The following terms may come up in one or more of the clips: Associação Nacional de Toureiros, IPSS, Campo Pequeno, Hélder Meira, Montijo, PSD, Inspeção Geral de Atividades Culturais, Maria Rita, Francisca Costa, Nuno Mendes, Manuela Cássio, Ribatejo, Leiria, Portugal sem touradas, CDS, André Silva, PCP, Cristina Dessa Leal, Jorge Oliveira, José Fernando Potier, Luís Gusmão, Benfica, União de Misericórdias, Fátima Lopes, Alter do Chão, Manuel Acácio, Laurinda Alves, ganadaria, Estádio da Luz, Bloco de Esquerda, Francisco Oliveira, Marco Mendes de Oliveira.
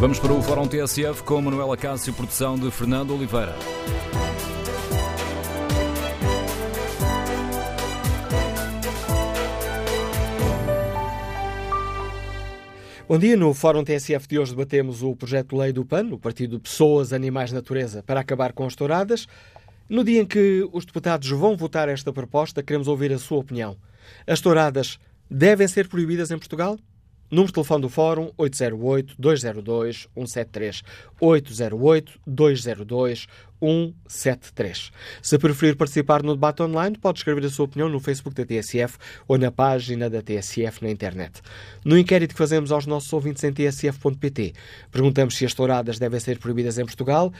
Vamos para o Fórum TSF com Manuela Cássio, produção de Fernando Oliveira. Bom dia. No Fórum TSF de hoje debatemos o projeto de lei do PAN, o Partido Pessoas, Animais e Natureza, para acabar com as touradas. No dia em que os deputados vão votar esta proposta, queremos ouvir a sua opinião. As touradas devem ser proibidas em Portugal? Número de telefone do Fórum 808-202-173. 808-202-173. Se preferir participar no debate online, pode escrever a sua opinião no Facebook da TSF ou na página da TSF na internet. No inquérito que fazemos aos nossos ouvintes em tsf.pt, perguntamos se as touradas devem ser proibidas em Portugal.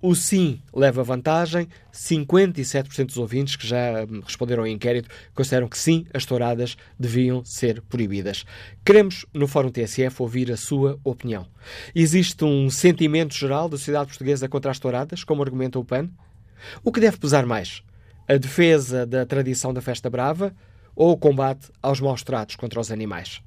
O sim leva vantagem. 57% dos ouvintes que já responderam ao inquérito consideram que sim, as touradas deviam ser proibidas. Queremos, no Fórum TSF, ouvir a sua opinião. Existe um sentimento geral da sociedade portuguesa contra as touradas, como argumenta o PAN? O que deve pesar mais? A defesa da tradição da festa brava ou o combate aos maus-tratos contra os animais?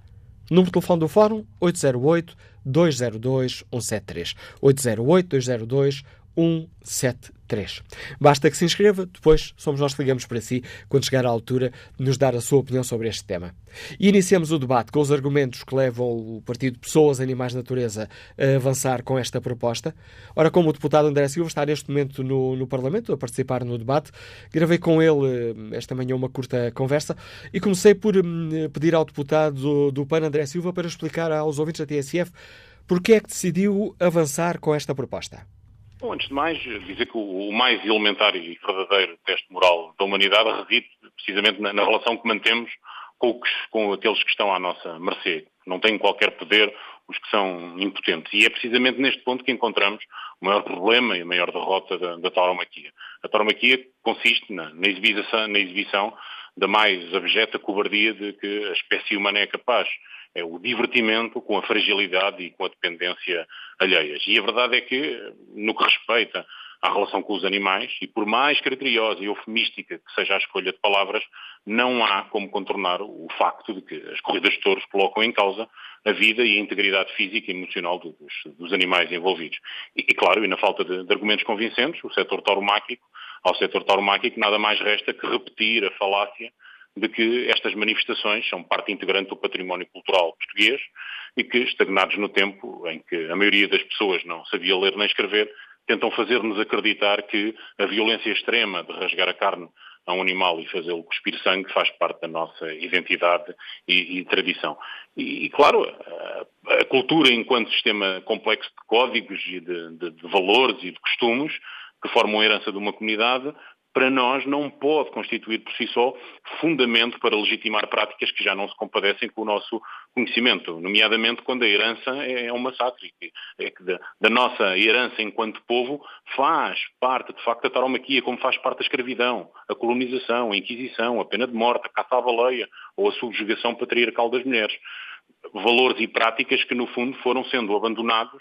Número de telefone do Fórum, 808-202-173. 808-202-173. 173. Basta que se inscreva, depois somos nós que ligamos para si quando chegar à altura de nos dar a sua opinião sobre este tema. E iniciamos o debate com os argumentos que levam o Partido Pessoas, Animais e Natureza a avançar com esta proposta. Ora, como o deputado André Silva está neste momento no Parlamento a participar no debate, gravei com ele esta manhã uma curta conversa e comecei por pedir ao deputado do PAN, André Silva, para explicar aos ouvintes da TSF porque é que decidiu avançar com esta proposta. Bom, antes de mais, dizer que o mais elementar e verdadeiro teste moral da humanidade reside precisamente na relação que mantemos com aqueles que estão à nossa mercê. Não têm qualquer poder os que são impotentes. E é precisamente neste ponto que encontramos o maior problema e a maior derrota da tauromaquia. A tauromaquia consiste na exibição da mais abjeta cobardia de que a espécie humana é capaz. É o divertimento com a fragilidade e com a dependência alheias. E a verdade é que, no que respeita à relação com os animais, e por mais criteriosa e eufemística que seja a escolha de palavras, não há como contornar o facto de que as corridas de touros colocam em causa a vida e a integridade física e emocional dos animais envolvidos. E claro, e na falta de argumentos convincentes, ao setor tauromáquico nada mais resta que repetir a falácia de que estas manifestações são parte integrante do património cultural português e que, estagnados no tempo em que a maioria das pessoas não sabia ler nem escrever, tentam fazer-nos acreditar que a violência extrema de rasgar a carne a um animal e fazê-lo cuspir sangue faz parte da nossa identidade e tradição. E claro, a cultura enquanto sistema complexo de códigos e de valores e de costumes que formam a herança de uma comunidade, para nós não pode constituir por si só fundamento para legitimar práticas que já não se compadecem com o nosso conhecimento, nomeadamente quando a herança é um massacre, é que da nossa herança enquanto povo faz parte, de facto, a tauromaquia, como faz parte da escravidão, a colonização, a inquisição, a pena de morte, a caça à baleia ou a subjugação patriarcal das mulheres. Valores e práticas que, no fundo, foram sendo abandonados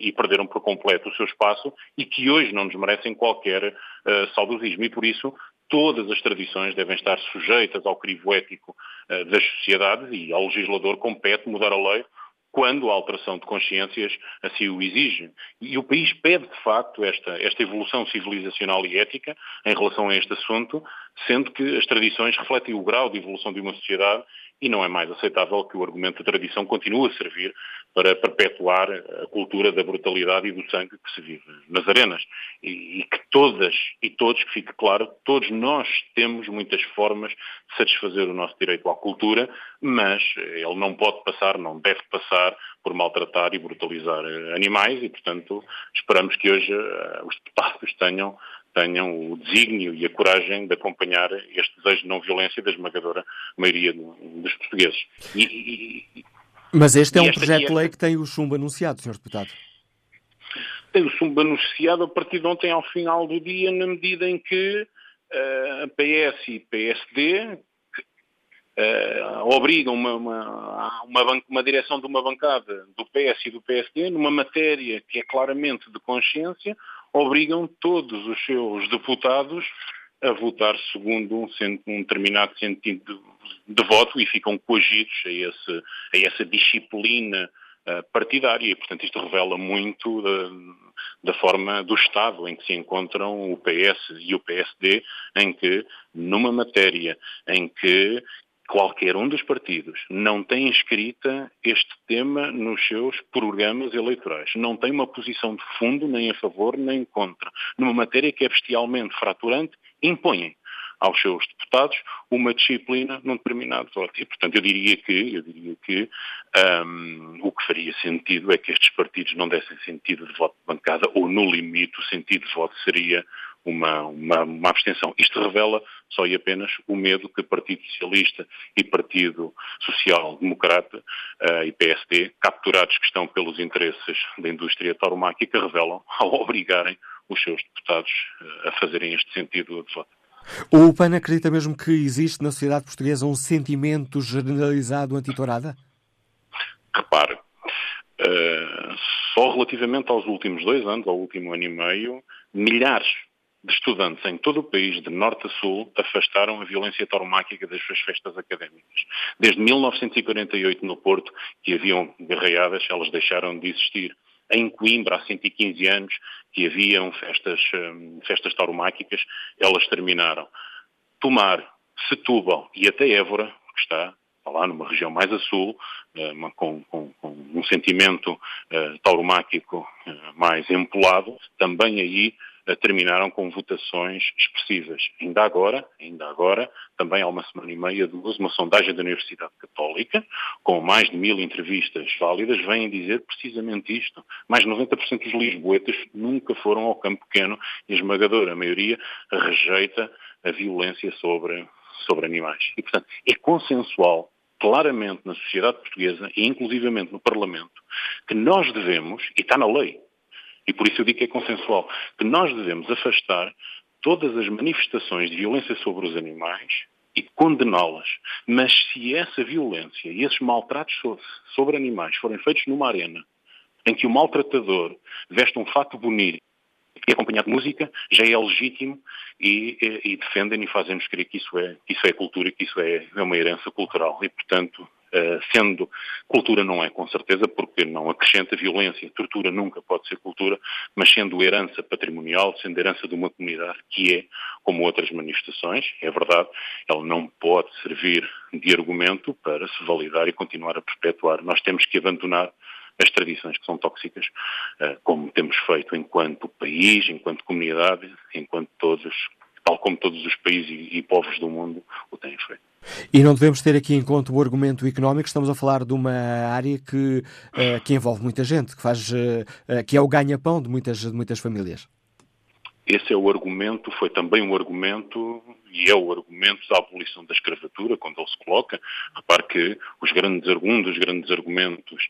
e perderam por completo o seu espaço e que hoje não nos merecem qualquer saudosismo. E, por isso, todas as tradições devem estar sujeitas ao crivo ético das sociedades e ao legislador compete mudar a lei quando a alteração de consciências assim o exige. E o país pede, de facto, esta evolução civilizacional e ética em relação a este assunto, sendo que as tradições refletem o grau de evolução de uma sociedade. E não é mais aceitável que o argumento da tradição continue a servir para perpetuar a cultura da brutalidade e do sangue que se vive nas arenas. E que todas e todos, que fique claro, todos nós temos muitas formas de satisfazer o nosso direito à cultura, mas ele não pode passar, não deve passar, por maltratar e brutalizar animais e, portanto, esperamos que hoje os deputados tenham o desígnio e a coragem de acompanhar este desejo de não-violência da esmagadora maioria dos portugueses. Mas este é um projeto de lei que tem o chumbo anunciado, Sr. Deputado. Tem o chumbo anunciado a partir de ontem ao final do dia, na medida em que a PS e PSD obrigam uma direção de uma bancada do PS e do PSD, numa matéria que é claramente de consciência, obrigam todos os seus deputados a votar segundo um determinado sentido de voto e ficam coagidos a essa disciplina partidária e, portanto, isto revela muito da forma do Estado em que se encontram o PS e o PSD, em que, numa matéria em que qualquer um dos partidos não tem inscrita este tema nos seus programas eleitorais, não tem uma posição de fundo nem a favor nem contra, numa matéria que é bestialmente fraturante, impõem aos seus deputados uma disciplina num determinado voto. E, portanto, eu diria que o que faria sentido é que estes partidos não dessem sentido de voto de bancada, ou, no limite, o sentido de voto seria uma abstenção. Isto revela só e apenas o medo que Partido Socialista e Partido Social Democrata e PSD, capturados que estão pelos interesses da indústria tauromáquica, revelam ao obrigarem os seus deputados a fazerem este sentido de voto. O PAN acredita mesmo que existe na sociedade portuguesa um sentimento generalizado anti-tourada? Repare, só relativamente aos últimos 2 anos, ao último ano e meio, milhares de estudantes em todo o país, de norte a sul, afastaram a violência tauromáquica das suas festas académicas. Desde 1948, no Porto, que haviam guerreadas, elas deixaram de existir. Em Coimbra, há 115 anos, que haviam festas tauromáquicas, elas terminaram. Tomar, Setúbal e até Évora, que está lá numa região mais a sul, com um sentimento tauromáquico mais empolado, também aí terminaram com votações expressivas. Ainda agora, também há uma semana e meia, duas, uma sondagem da Universidade Católica, com mais de 1000 entrevistas válidas, vêm dizer precisamente isto. Mais de 90% dos lisboetas nunca foram ao campo pequeno e a esmagadora maioria rejeita a violência sobre animais. E, portanto, é consensual, claramente, na sociedade portuguesa e, inclusivamente, no Parlamento, que nós devemos, e está na lei, e por isso eu digo que é consensual, que nós devemos afastar todas as manifestações de violência sobre os animais e condená-las. Mas se essa violência e esses maltratos sobre animais forem feitos numa arena em que o maltratador veste um fato bonito e acompanhado de música, já é legítimo e defendem e fazem-nos crer que isso é cultura e que isso é uma herança cultural. E, portanto, sendo cultura não é, com certeza, porque não acrescenta violência, tortura nunca pode ser cultura, mas sendo herança patrimonial, sendo herança de uma comunidade que é, como outras manifestações, é verdade, ela não pode servir de argumento para se validar e continuar a perpetuar. Nós temos que abandonar as tradições que são tóxicas, como temos feito enquanto país, enquanto comunidade, enquanto todos, tal como todos os países e povos do mundo o têm feito. E não devemos ter aqui em conta o argumento económico, estamos a falar de uma área que envolve muita gente, que é o ganha-pão de muitas famílias. Esse é o argumento, foi também um argumento, e é o argumento da abolição da escravatura, quando ele se coloca. Repare que um dos grandes argumentos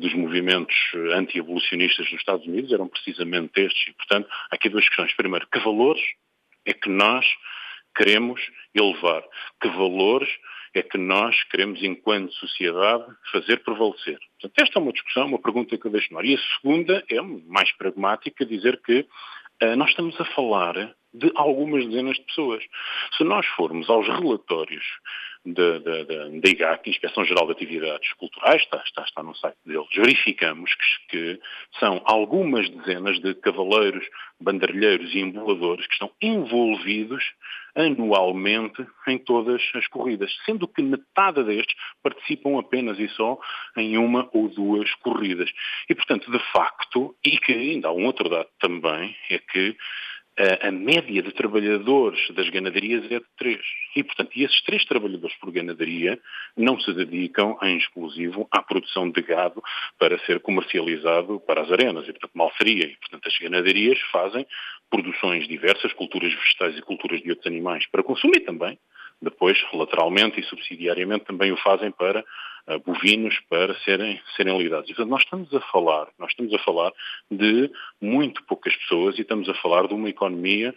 dos movimentos anti-abolicionistas dos Estados Unidos eram precisamente estes. E, portanto, há aqui duas questões. Primeiro, que valores é que nós queremos elevar? Que valores é que nós queremos, enquanto sociedade, fazer prevalecer? Portanto, esta é uma discussão, uma pergunta que eu deixo no ar. E a segunda é mais pragmática, dizer que nós estamos a falar de algumas dezenas de pessoas. Se nós formos aos relatórios da IGAC, Inspeção Geral de Atividades Culturais, está no site deles, verificamos que são algumas dezenas de cavaleiros, banderilheiros e emboladores que estão envolvidos anualmente em todas as corridas, sendo que metade destes participam apenas e só em uma ou duas corridas. E, portanto, de facto, e que ainda há um outro dado também, é que a média de trabalhadores das ganaderias é de 3. E, portanto, esses 3 trabalhadores por ganaderia não se dedicam em exclusivo à produção de gado para ser comercializado para as arenas. E, portanto, mal seria. E, portanto, as ganaderias fazem produções diversas, culturas vegetais e culturas de outros animais para consumir também. Depois, lateralmente e subsidiariamente, também o fazem para bovinos, para serem lidados. E, portanto, nós estamos a falar de muito poucas pessoas e estamos a falar de uma economia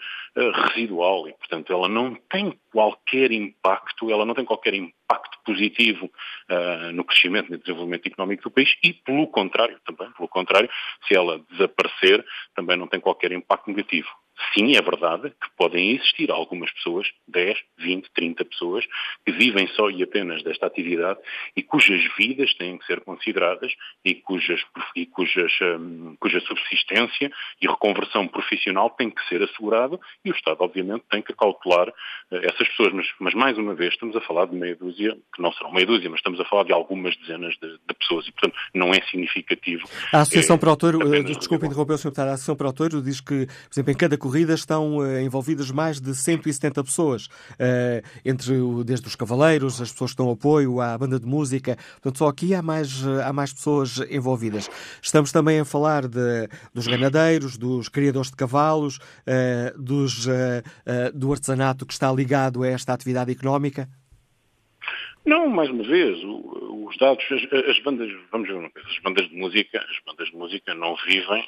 residual e, portanto, ela não tem qualquer impacto positivo no crescimento e desenvolvimento económico do país e, pelo contrário, se ela desaparecer, também não tem qualquer impacto negativo. Sim, é verdade que podem existir algumas pessoas, 10, 20, 30 pessoas, que vivem só e apenas desta atividade e cujas vidas têm que ser consideradas e cuja subsistência e reconversão profissional tem que ser assegurado e o Estado, obviamente, tem que cautelar essas pessoas. Mas, mais uma vez, estamos a falar de meia dúzia, que não serão meia dúzia, mas estamos a falar de algumas dezenas de pessoas e, portanto, não é significativo. A Associação Pró-Touro, desculpe interromper o Sr. Deputado, a Associação Pró-Touro diz que, por exemplo, em cada corrida estão envolvidas mais de 170 pessoas, desde os cavaleiros, as pessoas que dão apoio à banda de música, portanto, só aqui há mais pessoas envolvidas. Estamos também a falar dos ganadeiros, dos criadores de cavalos, do artesanato que está ligado a esta atividade económica? Não, mais uma vez, os dados, as bandas, vamos ver uma coisa, as bandas de música não vivem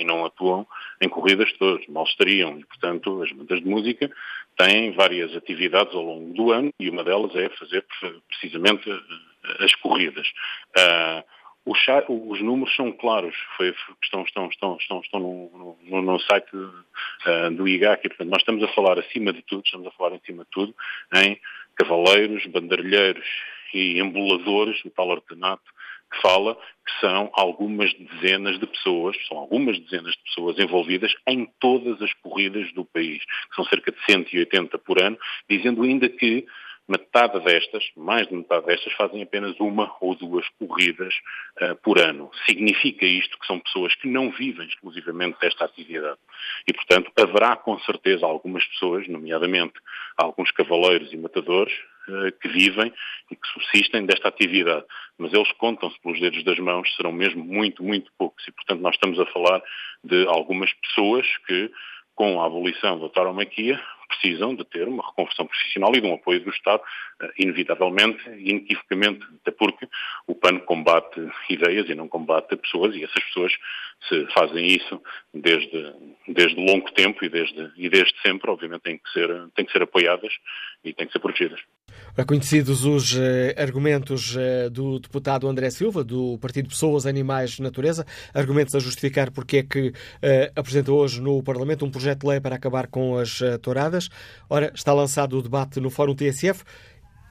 e não atuam em corridas todas, mal estariam, e portanto as bandas de música têm várias atividades ao longo do ano e uma delas é fazer precisamente as corridas. Os números são claros, estão no site do IGAC, e portanto nós estamos a falar acima de tudo em cavaleiros, bandarilheiros e emboladores, o tal artesanato que fala, que são algumas dezenas de pessoas envolvidas em todas as corridas do país, que são cerca de 180 por ano, dizendo ainda que mais de metade destas, fazem apenas uma ou duas corridas por ano. Significa isto que são pessoas que não vivem exclusivamente desta atividade. E, portanto, haverá com certeza algumas pessoas, nomeadamente alguns cavaleiros e matadores, que vivem e que subsistem desta atividade. Mas eles contam-se pelos dedos das mãos, serão mesmo muito, muito poucos. E, portanto, nós estamos a falar de algumas pessoas que, com a abolição da tauromaquia, precisam de ter uma reconversão profissional e de um apoio do Estado, inevitavelmente, inequivocamente, até porque o PAN combate ideias e não combate pessoas, e essas pessoas se fazem isso desde longo tempo e desde sempre, obviamente, têm que ser apoiadas e têm que ser protegidas. Conhecidos os argumentos do deputado André Silva, do Partido Pessoas, Animais e Natureza, argumentos a justificar porque é que apresenta hoje no Parlamento um projeto de lei para acabar com as touradas. Ora, está lançado o debate no Fórum TSF.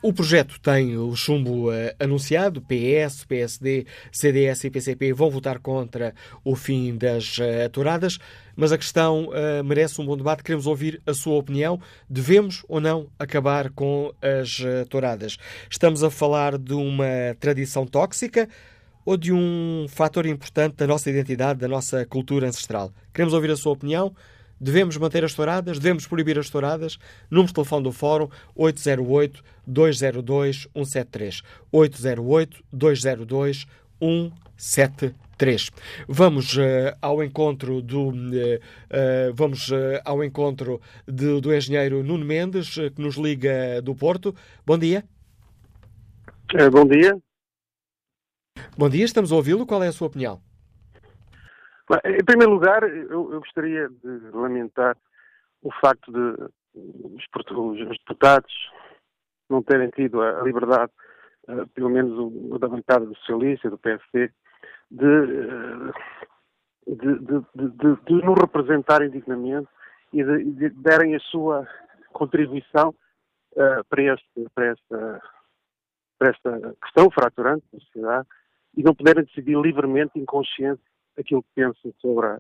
O projeto tem o chumbo anunciado. PS, PSD, CDS e PCP vão votar contra o fim das touradas, mas a questão merece um bom debate. Queremos ouvir a sua opinião. Devemos ou não acabar com as touradas? Estamos a falar de uma tradição tóxica ou de um fator importante da nossa identidade, da nossa cultura ancestral? Queremos ouvir a sua opinião. Devemos manter as touradas? Devemos proibir as touradas? Número de telefone do Fórum, 808-202-173. 808-202-173. Vamos ao encontro do engenheiro Nuno Mendes, que nos liga do Porto. Bom dia. Bom dia. Bom dia, estamos a ouvi-lo. Qual é a sua opinião? Em primeiro lugar, eu gostaria de lamentar o facto de os deputados não terem tido a liberdade, pelo menos da bancada do socialista, do PSD, de nos representarem dignamente e de darem a sua contribuição para esta questão fraturante da sociedade e não poderem decidir livremente, inconsciente, aquilo que penso sobre a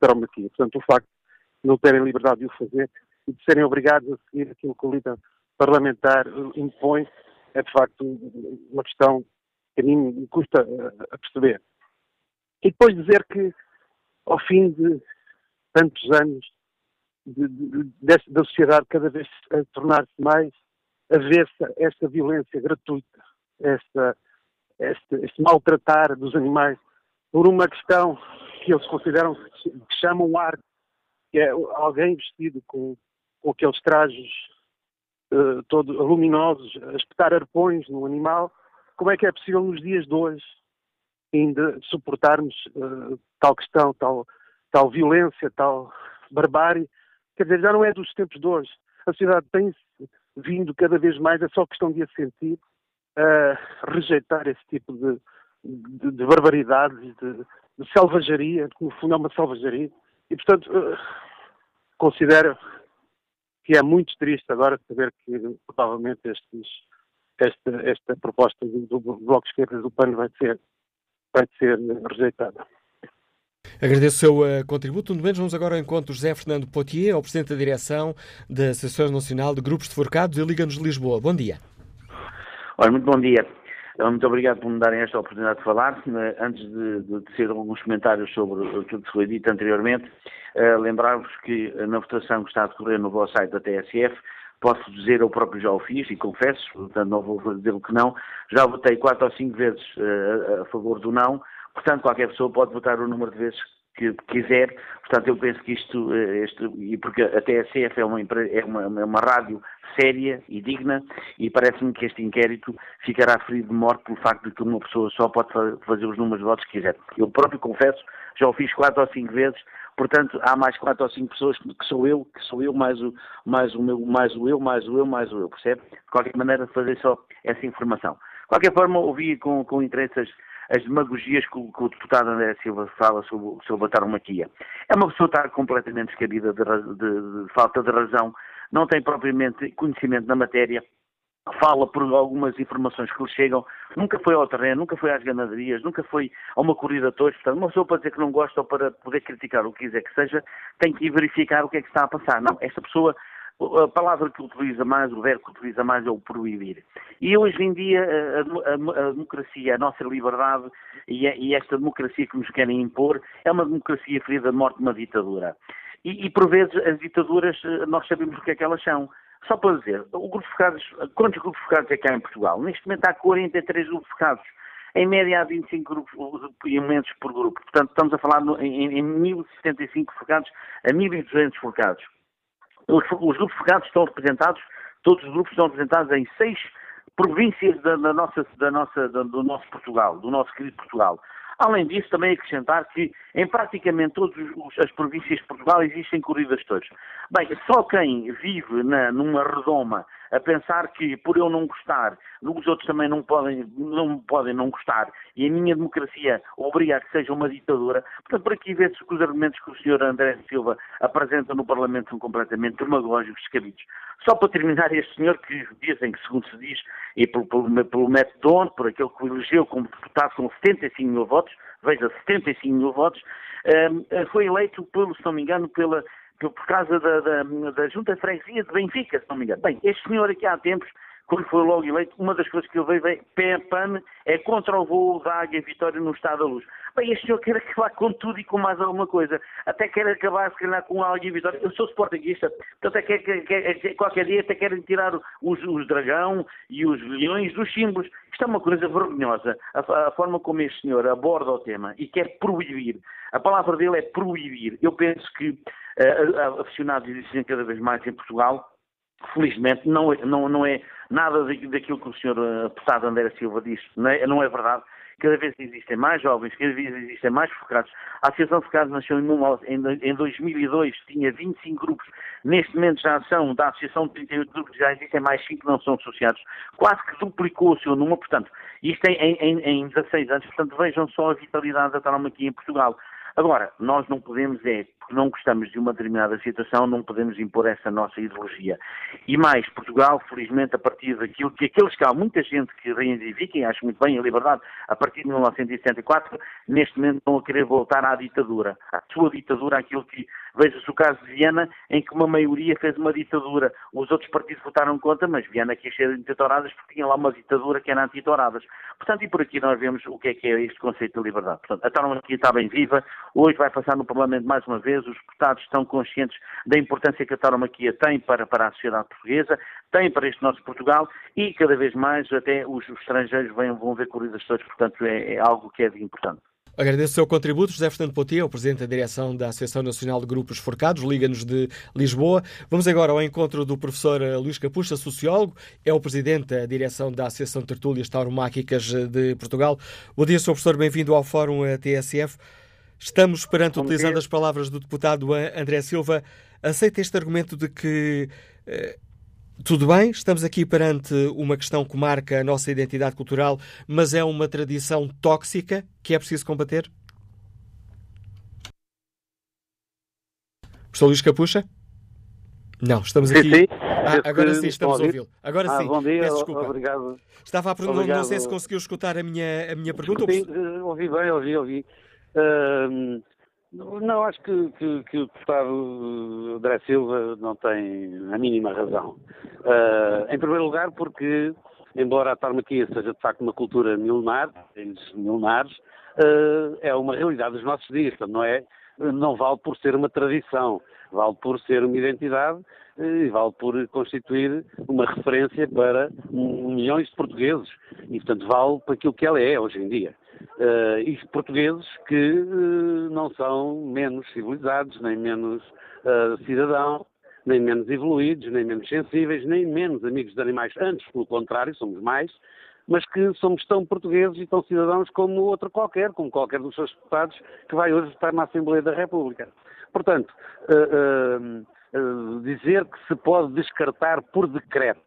tauromaquia. Portanto, o facto de não terem liberdade de o fazer e de serem obrigados a seguir aquilo que o líder parlamentar impõe é, de facto, uma questão que a mim me custa a perceber. E depois dizer que, ao fim de tantos anos da sociedade cada vez a tornar-se mais avessa a esta violência gratuita, este maltratar dos animais, por uma questão que eles consideram que chamam arte, que é alguém vestido com aqueles trajos todos luminosos, a espetar arpões no animal, como é que é possível nos dias de hoje ainda suportarmos tal questão, tal violência, tal barbárie? Quer dizer, já não é dos tempos de hoje. A sociedade tem-se vindo cada vez mais, é só questão de assentir, rejeitar esse tipo de barbaridades, de selvageria, que no fundo é uma selvageria, e portanto Considero que é muito triste agora saber que provavelmente esta proposta do Bloco de Esquerda do PAN vai ser rejeitada. Agradeço o seu contributo. No menos vamos agora ao encontro José Fernando Potier, ao Presidente da Direção da Associação Nacional de Grupos de Forcados e Liga-nos de Lisboa. Bom dia. Olha, muito bom dia. Muito obrigado por me darem esta oportunidade de falar. Antes de tecer alguns comentários sobre tudo que foi dito anteriormente, lembrar-vos que na votação que está a decorrer no vosso site da TSF, posso dizer, eu próprio já o fiz e confesso, portanto não vou dizer o que não, já votei 4 ou 5 vezes a favor do não, portanto qualquer pessoa pode votar o número de vezes que quiser, portanto eu penso que porque a TSF é uma rádio séria e digna, e parece-me que este inquérito ficará ferido de morte pelo facto de que uma pessoa só pode fazer os números de votos que quiser. Eu próprio confesso, já o fiz 4 ou 5 vezes, portanto há mais 4 ou 5 pessoas que sou eu, mais o eu, percebe? De qualquer maneira, fazer só essa informação. De qualquer forma, ouvi com interesse as demagogias que o deputado André Silva fala sobre a tauromaquia. É uma pessoa que está completamente descabida de falta de razão, não tem propriamente conhecimento da matéria, fala por algumas informações que lhe chegam, nunca foi ao terreno, nunca foi às ganaderias, nunca foi a uma corrida a touros, portanto, uma pessoa para dizer que não gosta ou para poder criticar o que quiser que seja, tem que ir verificar o que é que está a passar. Não, esta pessoa... A palavra que utiliza mais, o verbo que utiliza mais é o proibir. E hoje em dia a democracia, a nossa liberdade e esta democracia que nos querem impor é uma democracia ferida de morte de uma ditadura. E por vezes as ditaduras nós sabemos o que é que elas são. Só para dizer, quantos grupos forcados é que há em Portugal? Neste momento há 43 grupos forcados. Em média há 25 elementos por grupo. Portanto estamos a falar em 1075 forcados a 1200 forcados. Os grupos forcados estão representados, todos os grupos estão representados em 6 províncias do nosso Portugal, do nosso querido Portugal. Além disso, também acrescentar que em praticamente todas as províncias de Portugal existem corridas de touros. Bem, só quem vive numa redoma a pensar que por eu não gostar, os outros também não podem não gostar e a minha democracia obriga a que seja uma ditadura. Portanto, por aqui vê-se que os argumentos que o Sr. André Silva apresenta no Parlamento são completamente demagógicos, descabidos. Só para terminar, este senhor que dizem que, segundo se diz, e pelo método onde, por aquele que o elegeu como deputado com 75 mil votos, veja, 75 mil votos, foi eleito, se não me engano, por causa da Junta de Freguesia de Benfica, se não me engano. Bem, este senhor aqui há tempos, quando foi logo eleito, uma das coisas que ele veio PAN é contra o voo da Águia Vitória no Estado da Luz. Bem, este senhor quer acabar com tudo e com mais alguma coisa. Até quer acabar, se calhar, com a Águia Vitória. Eu sou sportinguista, portanto, qualquer dia até querem tirar os dragão e os leões dos símbolos. Isto é uma coisa vergonhosa, a forma como este senhor aborda o tema e quer proibir. A palavra dele é proibir. Eu penso que aficionados existem cada vez mais em Portugal. Felizmente, não é nada daquilo que o Sr. Deputado André Silva diz, não é verdade. Cada vez existem mais jovens, cada vez existem mais forcados. A Associação de Forcados nasceu em 2002, tinha 25 grupos. Neste momento já são, da Associação de 38 grupos, já existem mais 5 que não são associados. Quase que duplicou o seu número, portanto, isto em 16 anos. Portanto, vejam só a vitalidade da tauromaquia em Portugal. Agora, nós não podemos, porque não gostamos de uma determinada situação, não podemos impor essa nossa ideologia. E mais, Portugal, felizmente, a partir daquilo que aqueles que há muita gente que reivindiquem, acho muito bem, a liberdade, a partir de 1974, neste momento estão a querer voltar à ditadura, à sua ditadura, aquilo que, veja-se o caso de Viana, em que uma maioria fez uma ditadura, os outros partidos votaram contra, mas Viana quis ser antitouradas porque tinha lá uma ditadura que era antitouradas. Portanto, e por aqui nós vemos o que é este conceito de liberdade. Portanto, a tauromaquia está bem viva. Hoje vai passar no Parlamento mais uma vez, os deputados estão conscientes da importância que a tauromaquia tem para a sociedade portuguesa, tem para este nosso Portugal e cada vez mais até os estrangeiros vão ver corridas todas, portanto é algo que é de importante. Agradeço o seu contributo, José Fernando Potier, o Presidente da Direção da Associação Nacional de Grupos Forcados, Liga-nos de Lisboa. Vamos agora ao encontro do professor Luís Capucha, sociólogo, é o Presidente da Direção da Associação de Tertúlias Tauromáquicas de Portugal. Bom dia, Sr. Professor, bem-vindo ao Fórum TSF. Estamos perante, utilizando as palavras do deputado André Silva, aceita este argumento de que tudo bem, estamos aqui perante uma questão que marca a nossa identidade cultural, mas é uma tradição tóxica que é preciso combater? Professor Luís Capucha? Não, estamos aqui. Sim. Agora sim, estamos a ouvi-lo. Agora sim, bom dia, peço desculpa. Obrigado. Estava a perguntar, não sei se conseguiu escutar a minha pergunta. Sim, ouvi bem, ouvi. Não, acho que o deputado André Silva não tem a mínima razão. Em primeiro lugar, porque, embora a tarmaquia seja de facto uma cultura milenar, é uma realidade dos nossos dias, não vale por ser uma tradição, vale por ser uma identidade e vale por constituir uma referência para milhões de portugueses e, portanto, vale para aquilo que ela é hoje em dia. E portugueses que não são menos civilizados, nem menos cidadãos, nem menos evoluídos, nem menos sensíveis, nem menos amigos de animais. Antes, pelo contrário, somos mais, mas que somos tão portugueses e tão cidadãos como outro qualquer, como qualquer dos seus deputados que vai hoje estar na Assembleia da República. Portanto, dizer que se pode descartar por decreto,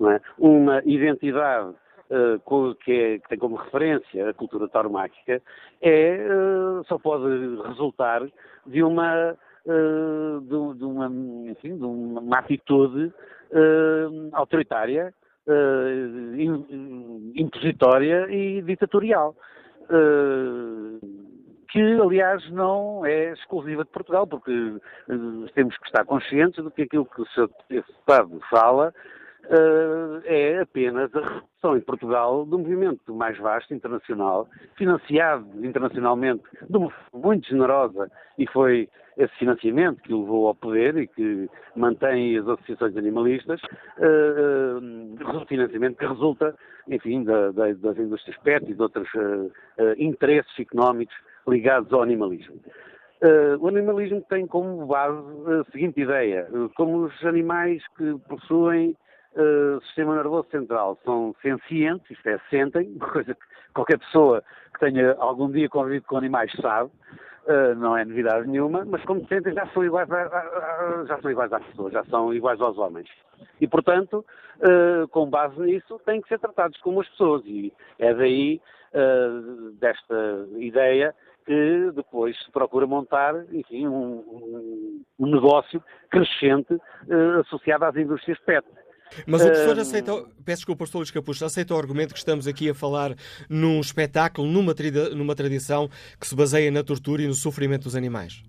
não é, uma identidade que tem como referência a cultura tauromáquica, só pode resultar de uma atitude autoritária, impositória e ditatorial, que, aliás, não é exclusiva de Portugal, porque temos que estar conscientes de que aquilo que o Sr. Deputado fala é apenas a redução em Portugal do movimento mais vasto internacional, financiado internacionalmente de uma forma muito generosa, e foi esse financiamento que o levou ao poder e que mantém as associações animalistas, financiamento que resulta, enfim, das indústrias pet e de outros interesses económicos ligados ao animalismo. O animalismo tem como base a seguinte ideia: como os animais que possuem sistema nervoso central são sencientes, isto é, sentem, uma coisa que qualquer pessoa que tenha algum dia convivido com animais sabe, não é novidade nenhuma, mas como sentem já são iguais às pessoas, já são iguais aos homens. E, portanto, com base nisso, têm que ser tratados como as pessoas, e é daí, desta ideia, que depois se procura montar, enfim, um negócio crescente associado às indústrias pet. Mas o professor aceita, peço desculpa, professor Luís Capucha, aceita o argumento que estamos aqui a falar num espetáculo, numa tradição que se baseia na tortura e no sofrimento dos animais?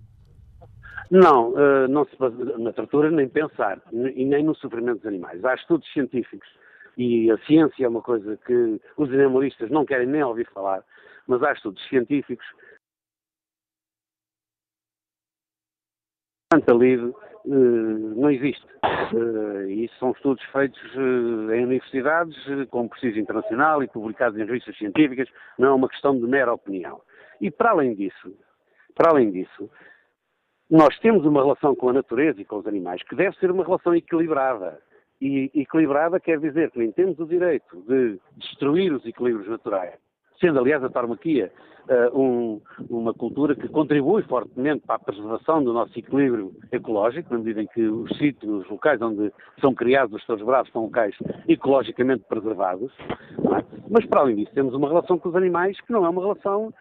Não, não se baseia na tortura, nem pensar, e nem no sofrimento dos animais. Há estudos científicos, e a ciência é uma coisa que os animalistas não querem nem ouvir falar, mas há estudos científicos que não existe. Isso são estudos feitos em universidades, com prestígio internacional e publicados em revistas científicas, não é uma questão de mera opinião. E para além disso, nós temos uma relação com a natureza e com os animais que deve ser uma relação equilibrada. E equilibrada quer dizer que nem temos o direito de destruir os equilíbrios naturais, sendo, aliás, a tauromaquia uma cultura que contribui fortemente para a preservação do nosso equilíbrio ecológico, na medida em que os sítios, os locais onde são criados os touros bravos são locais ecologicamente preservados, não é? Mas, para além disso, temos uma relação com os animais que não é uma relação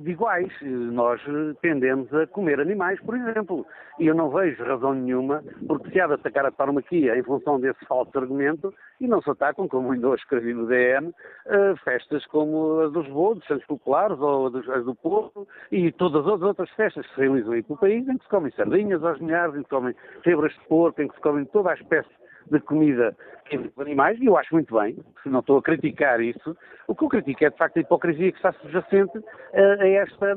de iguais. Nós tendemos a comer animais, por exemplo, e eu não vejo razão nenhuma porque se há de atacar a tauromaquia em função desse falso argumento, e não se atacam, como ainda hoje escrevi no DN, festas como a dos Boa, dos Santos Populares, ou as do Porto, e todas as outras festas que se realizam aí pelo país, em que se comem sardinhas aos milhares, em que se comem febras de porco, em que se comem toda a espécie de comida que vem com animais, e eu acho muito bem, não estou a criticar isso. O que eu critico é, de facto, a hipocrisia que está subjacente a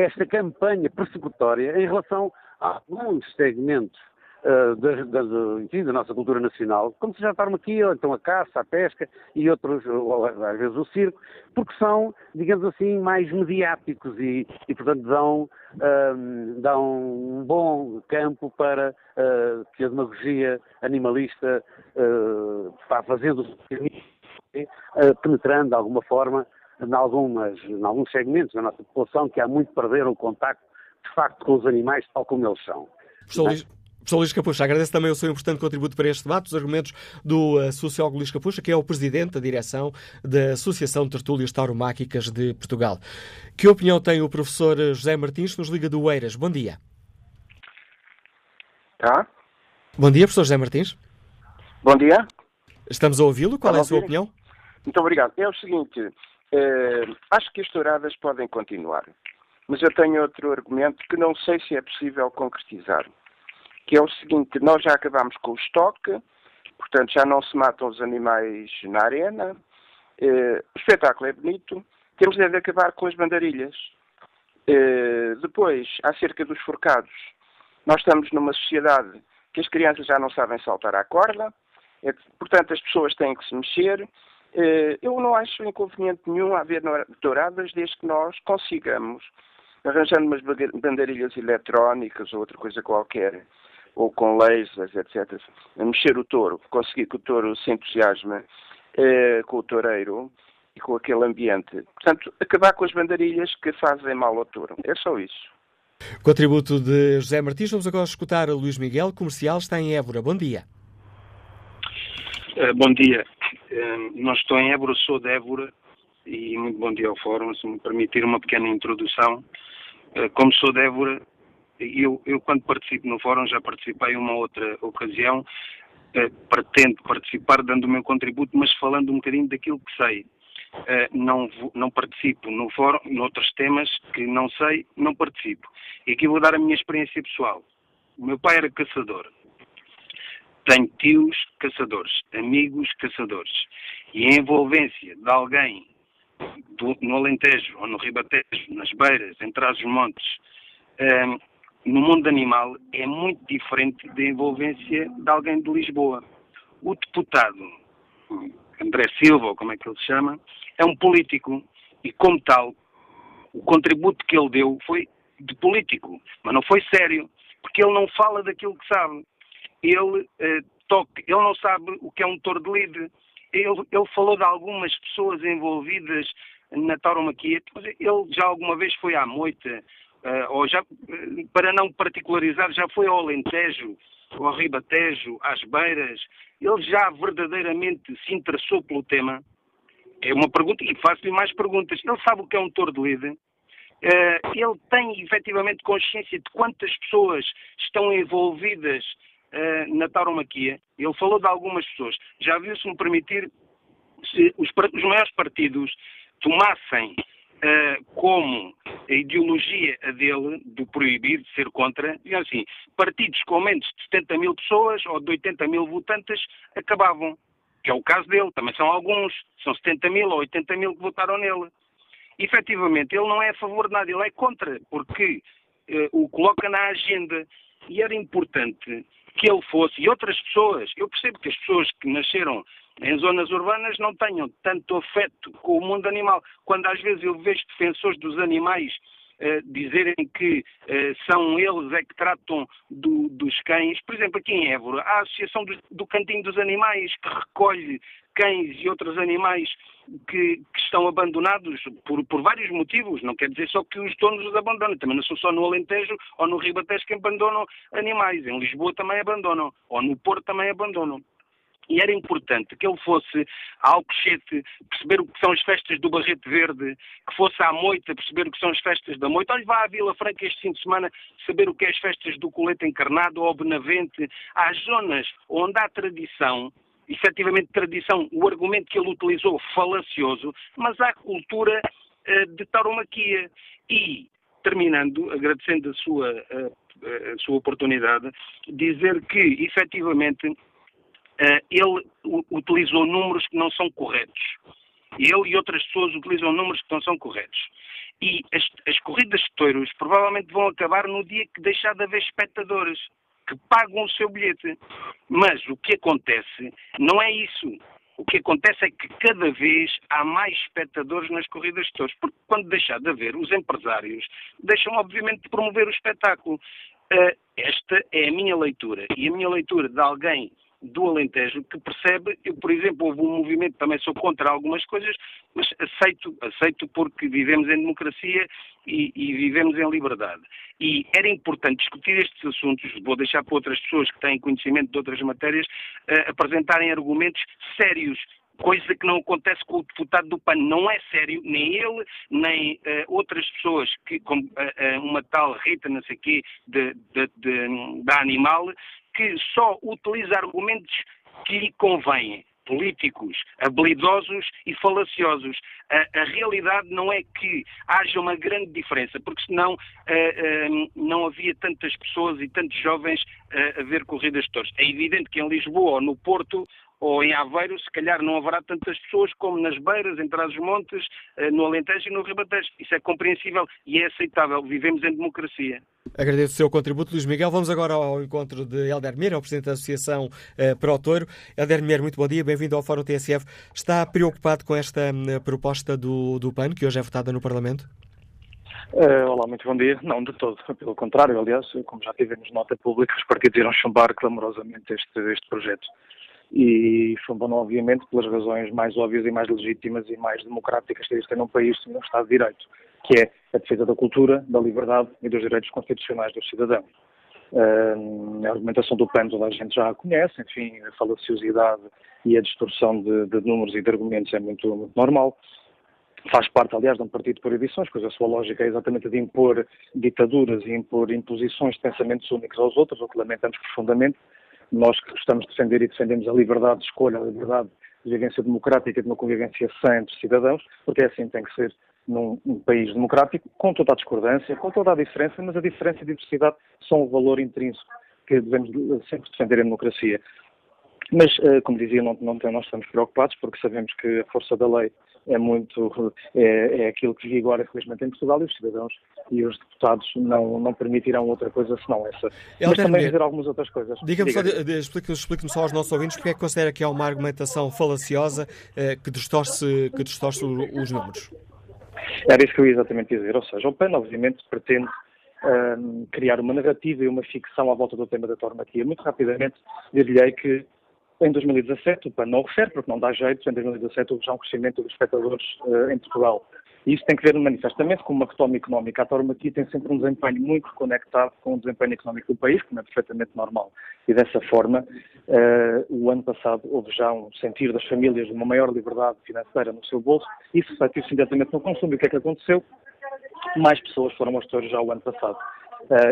esta campanha persecutória em relação a alguns segmentos da nossa cultura nacional, como se já estarmos aqui, ou então a caça, a pesca e outros, ou às vezes o circo, porque são, digamos assim, mais mediáticos e portanto, dão um bom campo para que a demagogia animalista vá fazendo penetrando de alguma forma em alguns segmentos da nossa população que há muito perderam o contacto, de facto, com os animais, tal como eles são. Professor Luís Capucha, agradeço também o seu importante contributo para este debate, os argumentos do sociólogo Luís Capucha, que é o presidente da direção da Associação de Tertúlias Tauromáquicas de Portugal. Que opinião tem o professor José Martins, que nos liga do Oeiras? Bom dia. Tá? Bom dia, professor José Martins. Bom dia. Estamos a ouvi-lo. Qual é a sua opinião? Muito obrigado. É o seguinte, acho que as touradas podem continuar, mas eu tenho outro argumento que não sei se é possível concretizar, que é o seguinte: nós já acabámos com o estoque, portanto já não se matam os animais na arena, o espetáculo é bonito, temos de acabar com as bandarilhas. Depois, acerca dos forcados, nós estamos numa sociedade que as crianças já não sabem saltar à corda, portanto as pessoas têm que se mexer. Eu não acho inconveniente nenhum haver touradas, desde que nós consigamos, arranjando umas bandarilhas eletrónicas ou outra coisa qualquer, ou com lasers, etc., a mexer o touro, conseguir que o touro se entusiasme com o toureiro e com aquele ambiente. Portanto, acabar com as bandarilhas que fazem mal ao touro. É só isso. Contributo de José Martins. Vamos agora escutar a Luís Miguel, comercial, está em Évora. Bom dia. Bom dia. Não estou em Évora, sou de Évora e muito bom dia ao Fórum. Se me permitir uma pequena introdução. Como sou de Évora, eu quando participo no Fórum, já participei em uma outra ocasião, pretendo participar dando o meu contributo, mas falando um bocadinho daquilo que sei. Não participo no Fórum, noutros temas que não sei, não participo. E aqui vou dar a minha experiência pessoal. O meu pai era caçador. Tenho tios caçadores, amigos caçadores. E a envolvência de alguém no Alentejo ou no Ribatejo, nas beiras, em trás dos montes, no mundo animal, é muito diferente da envolvência de alguém de Lisboa. O deputado André Silva, ou como é que ele se chama, é um político e, como tal, o contributo que ele deu foi de político, mas não foi sério, porque ele não fala daquilo que sabe. Ele não sabe o que é um touro de lide. Ele falou de algumas pessoas envolvidas na tauromaquia, mas ele já alguma vez foi à Moita, para não particularizar, já foi ao Alentejo, ao Ribatejo, às beiras. Ele já verdadeiramente se interessou pelo tema. É uma pergunta, e faço-lhe mais perguntas. Ele sabe o que é um touro de lide? Ele tem efetivamente consciência de quantas pessoas estão envolvidas na tauromaquia? Ele falou de algumas pessoas. Já viu, se me permitir, se os maiores partidos tomassem como a ideologia dele, do proibir, de ser contra, e assim, partidos com menos de 70 mil pessoas ou de 80 mil votantes acabavam, que é o caso dele, também são alguns, são 70 mil ou 80 mil que votaram nele. E, efetivamente, ele não é a favor de nada, ele é contra, porque o coloca na agenda, e era importante que ele fosse, e outras pessoas. Eu percebo que as pessoas que nasceram em zonas urbanas não tenham tanto afeto com o mundo animal. Quando às vezes eu vejo defensores dos animais dizerem que são eles é que tratam dos cães, por exemplo, aqui em Évora, há a Associação do Cantinho dos Animais, que recolhe cães e outros animais que estão abandonados por vários motivos. Não quer dizer só que os donos os abandonam, também não são só no Alentejo ou no Ribatejo que abandonam animais, em Lisboa também abandonam, ou no Porto também abandonam. E era importante que ele fosse a Alcochete perceber o que são as festas do Barrete Verde, que fosse à Moita perceber o que são as festas da Moita. Olha, vá à Vila Franca este fim de semana saber o que é as festas do Colete Encarnado ou Benavente. Há zonas onde há tradição, efetivamente tradição, o argumento que ele utilizou, falacioso, mas há cultura de tauromaquia. E, terminando, agradecendo a sua oportunidade, dizer que, efetivamente, ele utilizou números que não são corretos. Ele e outras pessoas utilizam números que não são corretos. E as corridas de touros provavelmente vão acabar no dia que deixar de haver espectadores que pagam o seu bilhete. Mas o que acontece não é isso. O que acontece é que cada vez há mais espectadores nas corridas de touros. Porque quando deixar de haver, os empresários deixam obviamente de promover o espetáculo. Esta é a minha leitura. E a minha leitura de alguém do Alentejo, que percebe. Eu, por exemplo, houve um movimento, também sou contra algumas coisas, mas aceito porque vivemos em democracia e vivemos em liberdade. E era importante discutir estes assuntos, vou deixar para outras pessoas que têm conhecimento de outras matérias, apresentarem argumentos sérios, coisa que não acontece com o deputado do PAN. Não é sério, nem ele, nem outras pessoas, que, como uma tal Rita, não sei o quê, da Animal, que só utiliza argumentos que lhe convêm. Políticos, habilidosos e falaciosos. A realidade não é que haja uma grande diferença, porque senão não havia tantas pessoas e tantos jovens a ver corridas de touros. É evidente que em Lisboa ou no Porto ou em Aveiro, se calhar não haverá tantas pessoas como nas Beiras, em Trás-os-Montes, no Alentejo e no Ribatejo. Isso é compreensível e é aceitável. Vivemos em democracia. Agradeço o seu contributo, Luís Miguel. Vamos agora ao encontro de Hélder Meira, o Presidente da Associação Pro o Touro. Hélder Meira, muito bom dia, bem-vindo ao Fórum TSF. Está preocupado com esta proposta do PAN, que hoje é votada no Parlamento? Olá, muito bom dia. Não, de todo. Pelo contrário, aliás, como já tivemos nota pública, os partidos irão chumbar clamorosamente este projeto. E chumbam, obviamente, pelas razões mais óbvias e mais legítimas e mais democráticas que existem num país, num Estado de Direito, que é a defesa da cultura, da liberdade e dos direitos constitucionais dos cidadãos. A argumentação do PAN toda a gente já a conhece, enfim, a falaciosidade e a distorção de números e de argumentos é muito normal. Faz parte, aliás, de um partido por edições, pois a sua lógica é exatamente de impor ditaduras e impor imposições de pensamentos únicos aos outros, o que lamentamos profundamente. Nós que gostamos de defender e defendemos a liberdade de escolha, a liberdade de vivência democrática, de uma convivência sã entre cidadãos, porque é assim que tem que ser num país democrático, com toda a discordância, com toda a diferença, mas a diferença e a diversidade são um valor intrínseco que devemos sempre defender em democracia. Mas, como dizia, nós estamos preocupados porque sabemos que a força da lei é aquilo que vigora, infelizmente, em Portugal, e os cidadãos e os deputados não permitirão outra coisa senão essa. Mas também dizer algumas outras coisas. Diga-me só, explique-me só aos nossos ouvintes porque é que considera que há uma argumentação falaciosa que distorce os números. Era isso que eu ia exatamente dizer. Ou seja, o PAN, obviamente, pretende criar uma narrativa e uma ficção à volta do tema da tauromaquia. Muito rapidamente, diria que em 2017, o PAN não refere, porque não dá jeito, em 2017 houve já um crescimento dos espectadores em Portugal. E isso tem que ver manifestamente com uma retoma económica. A tauromaquia tem sempre um desempenho muito conectado com o desempenho económico do país, como é perfeitamente normal. E dessa forma, o ano passado houve já um sentir das famílias de uma maior liberdade financeira no seu bolso. Isso refletiu-se imediatamente no consumo. E o que é que aconteceu? Mais pessoas foram aos touros já o ano passado.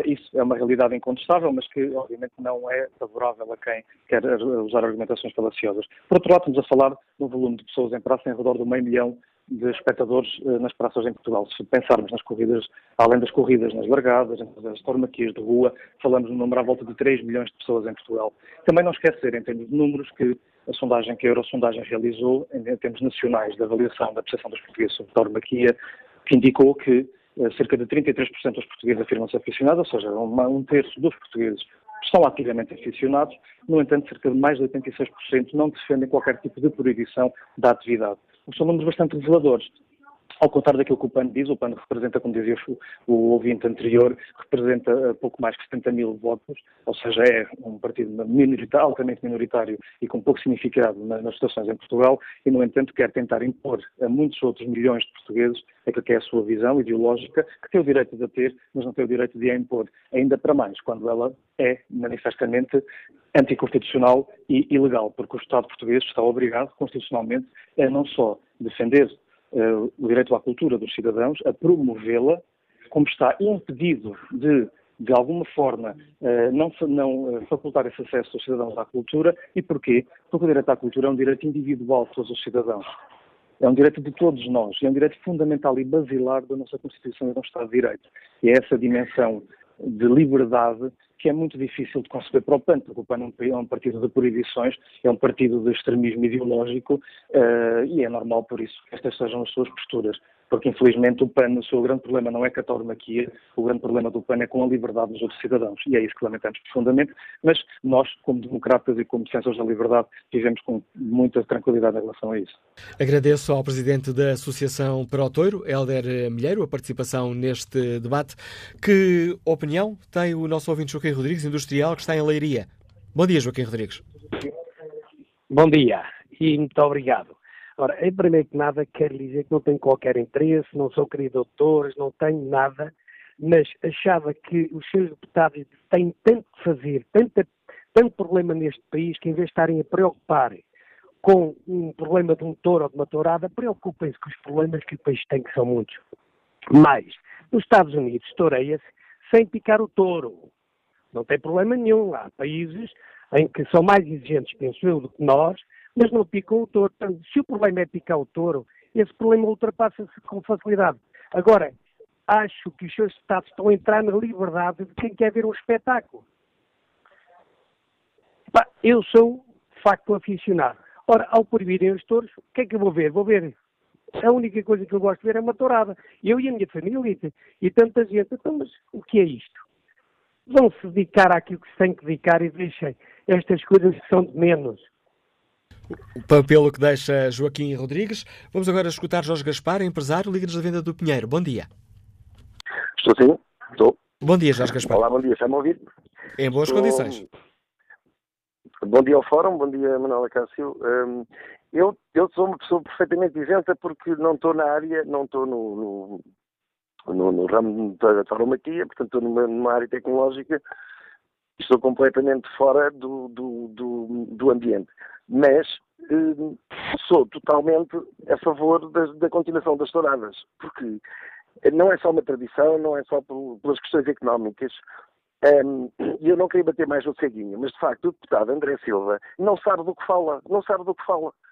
Isso é uma realidade incontestável, mas que obviamente não é favorável a quem quer usar argumentações falaciosas. Por outro lado, estamos a falar do volume de pessoas em praça em redor de 500 mil de espectadores nas praças em Portugal. Se pensarmos nas corridas, além das corridas nas largadas, nas tauromaquias de rua, falamos de um número à volta de 3 milhões de pessoas em Portugal. Também não esquecer, em termos de números, que a sondagem que a Eurosondagem realizou, em termos nacionais, da avaliação da percepção dos portugueses sobre tauromaquia, que indicou que cerca de 33% dos portugueses afirmam-se aficionados, ou seja, um terço dos portugueses estão ativamente aficionados. No entanto, cerca de mais de 86% não defendem qualquer tipo de proibição da atividade. São números bastante reveladores. Ao contrário daquilo que o PAN diz, o PAN representa, como dizia o ouvinte anterior, representa pouco mais que 70 mil votos, ou seja, é um partido minoritário, altamente minoritário e com pouco significado nas votações em Portugal e, no entanto, quer tentar impor a muitos outros milhões de portugueses aquilo que é a sua visão ideológica, que tem o direito de a ter, mas não tem o direito de a impor, ainda para mais, quando ela é manifestamente anticonstitucional e ilegal, porque o Estado português está obrigado, constitucionalmente, a não só defender o direito à cultura dos cidadãos, a promovê-la, como está impedido de alguma forma, não facultar esse acesso aos cidadãos à cultura. E porquê? Porque o direito à cultura é um direito individual de todos os cidadãos. É um direito de todos nós. É um direito fundamental e basilar da nossa Constituição e do nosso Estado de Direito. E é essa dimensão de liberdade que é muito difícil de conceber para o PAN, porque o PAN é um partido de proibições, é um partido de extremismo ideológico e é normal por isso que estas sejam as suas posturas, porque infelizmente o PAN, o seu grande problema não é com a tauromaquia, o grande problema do PAN é com a liberdade dos outros cidadãos, e é isso que lamentamos profundamente, mas nós, como democratas e como defensores da liberdade, vivemos com muita tranquilidade em relação a isso. Agradeço ao Presidente da Associação Pro o Touro, Hélder Meira, a participação neste debate. Que opinião tem o nosso ouvinte Joaquim Rodrigues, industrial, que está em Leiria? Bom dia, Joaquim Rodrigues. Bom dia e muito obrigado. Ora, em primeiro que nada, quero dizer que não tenho qualquer interesse, não sou querido de autores, não tenho nada, mas achava que os seus deputados têm tanto que fazer, tanto problema neste país, que em vez de estarem a preocupar com um problema de um touro ou de uma tourada, preocupem-se com os problemas que o país tem, que são muitos. Mas, nos Estados Unidos, toureia-se sem picar o touro. Não tem problema nenhum. Há países em que são mais exigentes, penso eu, do que nós, mas não picam o touro. Portanto, se o problema é picar o touro, esse problema ultrapassa-se com facilidade. Agora, acho que os seus estados estão a entrar na liberdade de quem quer ver um espetáculo. Pá, eu sou, de facto, aficionado. Ora, ao proibirem os touros, o que é que eu vou ver? Vou ver. A única coisa que eu gosto de ver é uma tourada. Eu e a minha família e tanta gente. Então, mas o que é isto? Vão-se dedicar àquilo que se tem que dedicar e deixem estas coisas que são de menos. O papel que deixa Joaquim Rodrigues. Vamos agora escutar Jorge Gaspar, empresário, Liga-nos da Venda do Pinheiro. Bom dia. Estou sim, estou. Bom dia, Jorge Gaspar. Olá, bom dia, está-me a ouvir? Em boas condições. Bom dia ao Fórum, bom dia, Manuela Cássio. Eu sou uma pessoa perfeitamente isenta porque não estou na área, não estou no ramo da tauromaquia, portanto estou numa área tecnológica e estou completamente fora do ambiente. Mas sou totalmente a favor da continuação das touradas, porque não é só uma tradição, não é só pelas questões económicas. Eu não queria bater mais no ceguinho, mas de facto o deputado André Silva não sabe do que fala.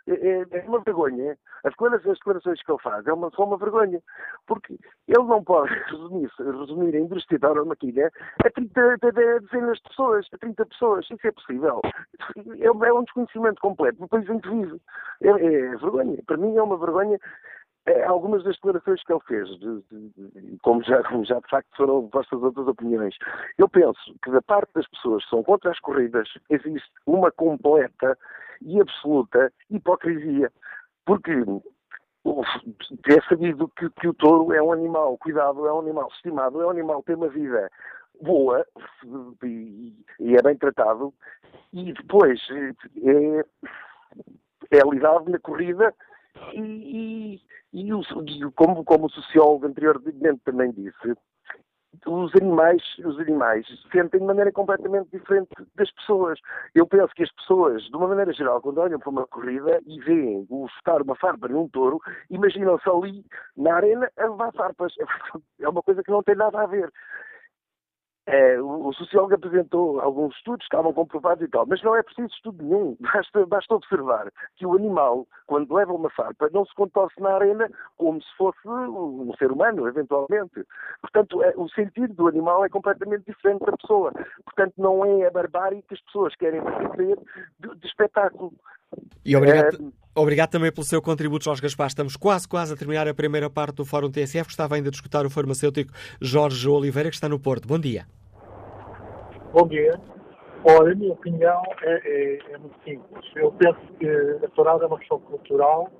É uma vergonha. As declarações que ele faz são uma vergonha, porque ele não pode resumir a indústria da tauromaquia a 30 dezenas de pessoas, a 30 pessoas. Isso é possível. É um desconhecimento completo do país em que vive. É vergonha. Para mim é uma vergonha. Algumas das declarações que ele fez, como já de facto foram vossas outras opiniões, eu penso que da parte das pessoas que são contra as corridas existe uma completa e absoluta hipocrisia, porque é sabido que o touro é um animal cuidado, é um animal estimado, é um animal que tem uma vida boa e é bem tratado, e depois é lidado na corrida. Como o sociólogo anteriormente também disse, os animais sentem de maneira completamente diferente das pessoas. Eu penso que as pessoas, de uma maneira geral, quando olham para uma corrida e veem o soltar uma farpa num touro, imaginam-se ali na arena a levar farpas. É uma coisa que não tem nada a ver. O sociólogo apresentou alguns estudos que estavam comprovados e tal, mas não é preciso estudo nenhum. Basta observar que o animal, quando leva uma farpa, não se contorce na arena como se fosse um ser humano, eventualmente. Portanto, o sentido do animal é completamente diferente da pessoa. Portanto, não é a barbárie que as pessoas querem fazer de espetáculo. E obrigado também pelo seu contributo, Jorge Gaspar. Estamos quase a terminar a primeira parte do Fórum TSF. Gostava ainda de escutar o farmacêutico Jorge Oliveira, que está no Porto. Bom dia. Bom dia. Olha, a minha opinião é muito simples. Eu penso que a tourada é uma questão cultural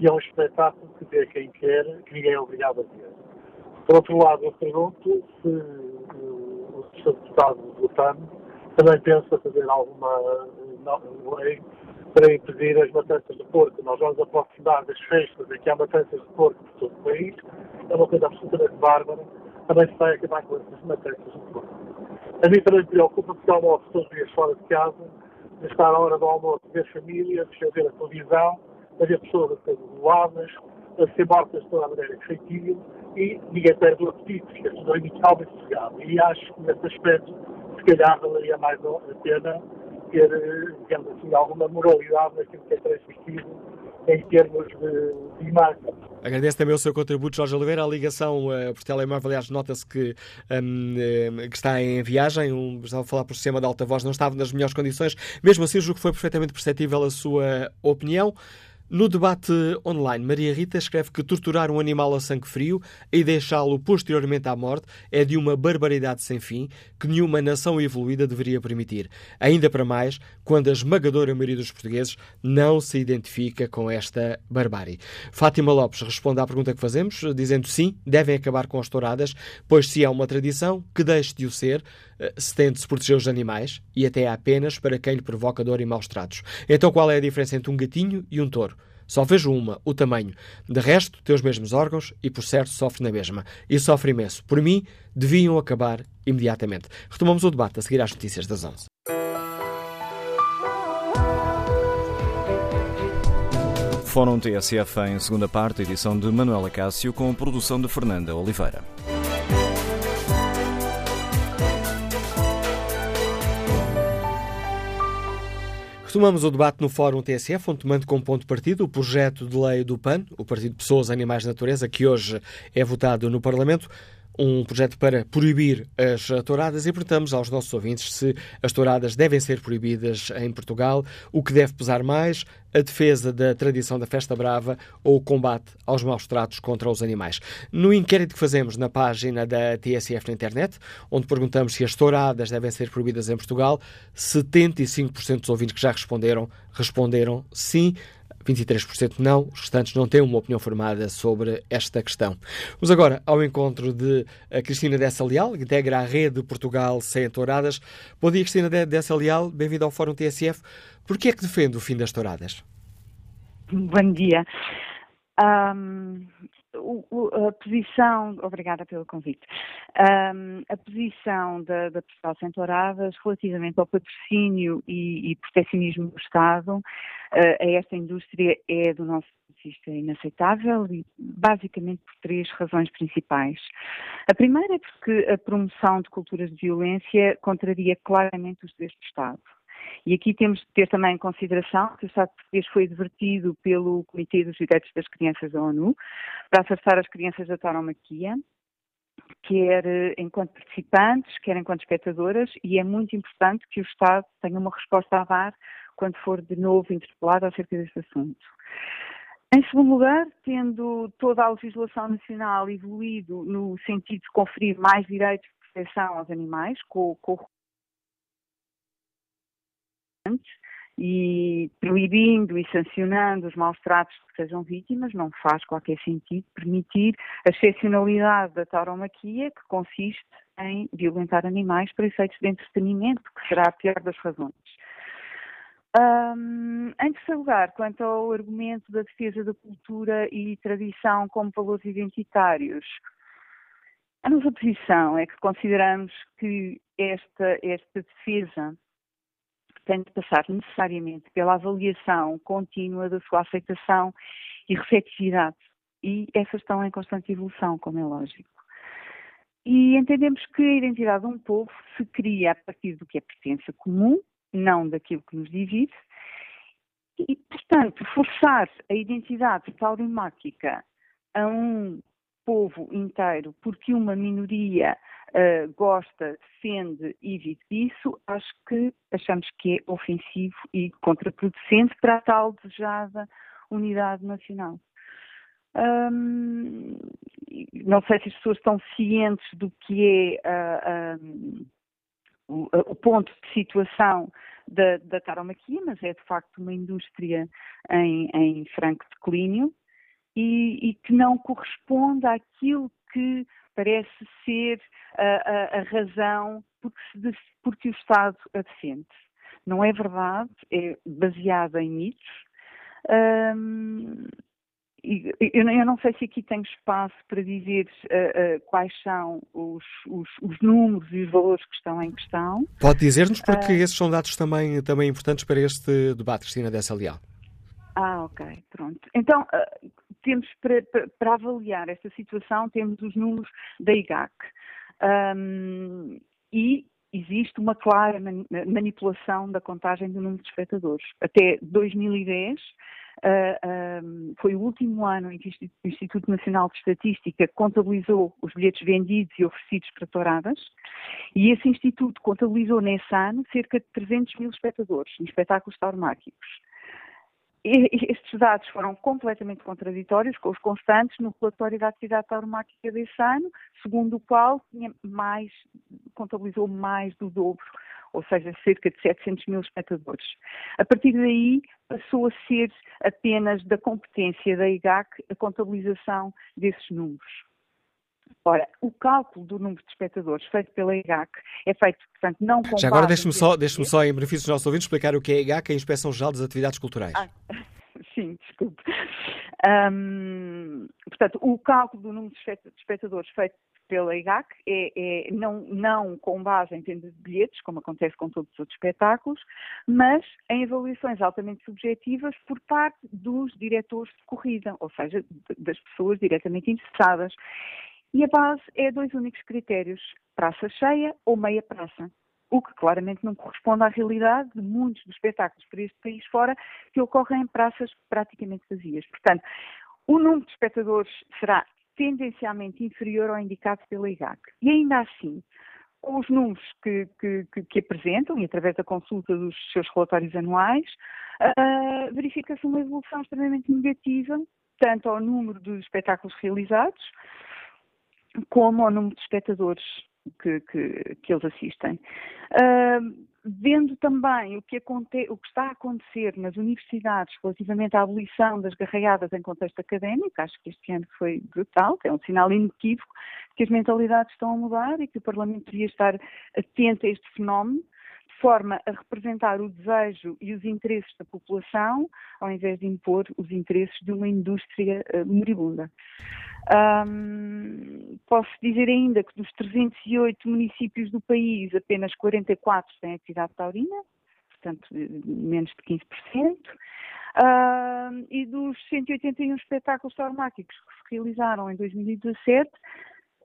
e é um espetáculo que vê quem quer, que ninguém é obrigado a ter. Por outro lado, eu pergunto se o Sr. Deputado do TAN também pensa fazer alguma lei para impedir as matanças de porco. Nós vamos aproximar das festas em que há matanças de porco por todo o país. É uma coisa absolutamente bárbara. Também se vai acabar com essas matanças de porco. A mim também me preocupa porque há uma opção de ir fora de casa, de estar à hora do almoço, ver família, de ver a televisão, a ver pessoas a serem doadas, a ser mortas de toda a maneira que feitiam, e ninguém perde o apetite, porque não é muito calmo e sossegado. E acho que nesse aspecto, se calhar, valeria mais a pena ter, digamos assim, alguma moralidade naquilo que é transmitido em termos de imagem. Agradeço também o seu contributo, Jorge Oliveira. A ligação por telemóvel, aliás, nota-se que está em viagem. Estava a falar por cima da alta voz, não estava nas melhores condições. Mesmo assim, julgo que foi perfeitamente perceptível a sua opinião. No debate online, Maria Rita escreve que torturar um animal a sangue frio e deixá-lo posteriormente à morte é de uma barbaridade sem fim que nenhuma nação evoluída deveria permitir. Ainda para mais, quando a esmagadora maioria dos portugueses não se identifica com esta barbárie. Fátima Lopes responde à pergunta que fazemos, dizendo sim, devem acabar com as touradas, pois se é uma tradição, que deixe de o ser, se tem de se proteger os animais e até apenas para quem lhe provoca dor e maus tratos. Então qual é a diferença entre um gatinho e um touro? Só vejo uma, o tamanho. De resto, tem os mesmos órgãos e, por certo, sofre na mesma. E sofre imenso. Por mim, deviam acabar imediatamente. Retomamos o debate a seguir às notícias das 11. Fórum TSF em segunda parte, edição de Manuela Cássio, com produção de Fernanda Oliveira. Retomamos o debate no Fórum TSF, onde tomando como ponto de partida o projeto de lei do PAN, o Partido Pessoas, Animais e Natureza, que hoje é votado no Parlamento, um projeto para proibir as touradas, e perguntamos aos nossos ouvintes se as touradas devem ser proibidas em Portugal, o que deve pesar mais, a defesa da tradição da festa brava ou o combate aos maus-tratos contra os animais. No inquérito que fazemos na página da TSF na internet, onde perguntamos se as touradas devem ser proibidas em Portugal, 75% dos ouvintes que já responderam sim, 23% não, os restantes não têm uma opinião formada sobre esta questão. Vamos agora ao encontro de Cristina Dessa Leal, que integra a rede Portugal sem touradas. Bom dia, Cristina Dessa Leal, bem-vinda ao Fórum TSF. Porquê é que defende o fim das touradas? Bom dia. A posição... Obrigada pelo convite. A posição da Portugal sem touradas relativamente ao patrocínio e protecionismo do Estado a esta indústria é, do nosso ponto de vista, inaceitável, e basicamente por três razões principais. A primeira é porque a promoção de culturas de violência contraria claramente os direitos do Estado. E aqui temos de ter também em consideração que o Estado português foi advertido pelo Comitê dos Direitos das Crianças da ONU para afastar as crianças da tauromaquia, quer enquanto participantes, quer enquanto espectadoras, e é muito importante que o Estado tenha uma resposta a dar quando for de novo interpelado acerca desse assunto. Em segundo lugar, tendo toda a legislação nacional evoluído no sentido de conferir mais direitos de proteção aos animais, com e proibindo e sancionando os maus-tratos que sejam vítimas, não faz qualquer sentido permitir a excepcionalidade da tauromaquia, que consiste em violentar animais para efeitos de entretenimento, que será a pior das razões. Em terceiro lugar, quanto ao argumento da defesa da cultura e tradição como valores identitários, a nossa posição é que consideramos que esta defesa tem de passar necessariamente pela avaliação contínua da sua aceitação e receptividade. E essas estão em constante evolução, como é lógico. E entendemos que a identidade de um povo se cria a partir do que é pertença comum, não daquilo que nos divide. E, portanto, forçar a identidade tauromáquica a um povo inteiro porque uma minoria gosta, defende e vive disso, achamos que é ofensivo e contraproducente para a tal desejada unidade nacional. Não sei se as pessoas estão cientes do que é o ponto de situação da tauromaquia, mas é de facto uma indústria em franco declínio e que não corresponde àquilo que parece ser a razão porque o Estado a defende. Não é verdade, é baseada em mitos. Eu não sei se aqui tenho espaço para dizer quais são os números e os valores que estão em questão. Pode dizer-nos, porque esses são dados também importantes para este debate, Cristina Dessa Leal. Ok, pronto. Então, temos para avaliar esta situação, temos os números da IGAC. E existe uma clara manipulação da contagem do número de espectadores. Até 2010 foi o último ano em que o Instituto Nacional de Estatística contabilizou os bilhetes vendidos e oferecidos para touradas, e esse instituto contabilizou nesse ano cerca de 300 mil espectadores em espetáculos tauromáquicos. Estes dados foram completamente contraditórios com os constantes no relatório da atividade tauromáquica desse ano, segundo o qual contabilizou mais do dobro, ou seja, cerca de 700 mil espectadores. A partir daí, passou a ser apenas da competência da IGAC a contabilização desses números. Ora, o cálculo do número de espectadores feito pela IGAC é feito, portanto, não com... Já agora deixe-me só, em benefício dos nossos ouvintes, explicar o que é a IGAC, a Inspeção Geral das Atividades Culturais. Sim, desculpe. Portanto, o cálculo do número de espectadores feito pela IGAC é não com base em venda de bilhetes, como acontece com todos os outros espetáculos, mas em avaliações altamente subjetivas por parte dos diretores de corrida, ou seja, das pessoas diretamente interessadas. E a base é dois únicos critérios, praça cheia ou meia praça, o que claramente não corresponde à realidade de muitos dos espetáculos por este país fora que ocorrem em praças praticamente vazias. Portanto, o número de espectadores será tendencialmente inferior ao indicado pela IGAC. E ainda assim, com os números que apresentam, e através da consulta dos seus relatórios anuais, verifica-se uma evolução extremamente negativa, tanto ao número de espetáculos realizados, como ao número de espectadores que eles assistem. Vendo também o que está a acontecer nas universidades relativamente à abolição das garraiadas em contexto académico, acho que este ano foi brutal, é um sinal inequívoco de que as mentalidades estão a mudar e que o Parlamento deveria estar atento a este fenómeno, de forma a representar o desejo e os interesses da população, ao invés de impor os interesses de uma indústria moribunda. Posso dizer ainda que dos 308 municípios do país, apenas 44 têm atividade taurina, portanto menos de 15%, e dos 181 espetáculos tauromáquicos que se realizaram em 2017,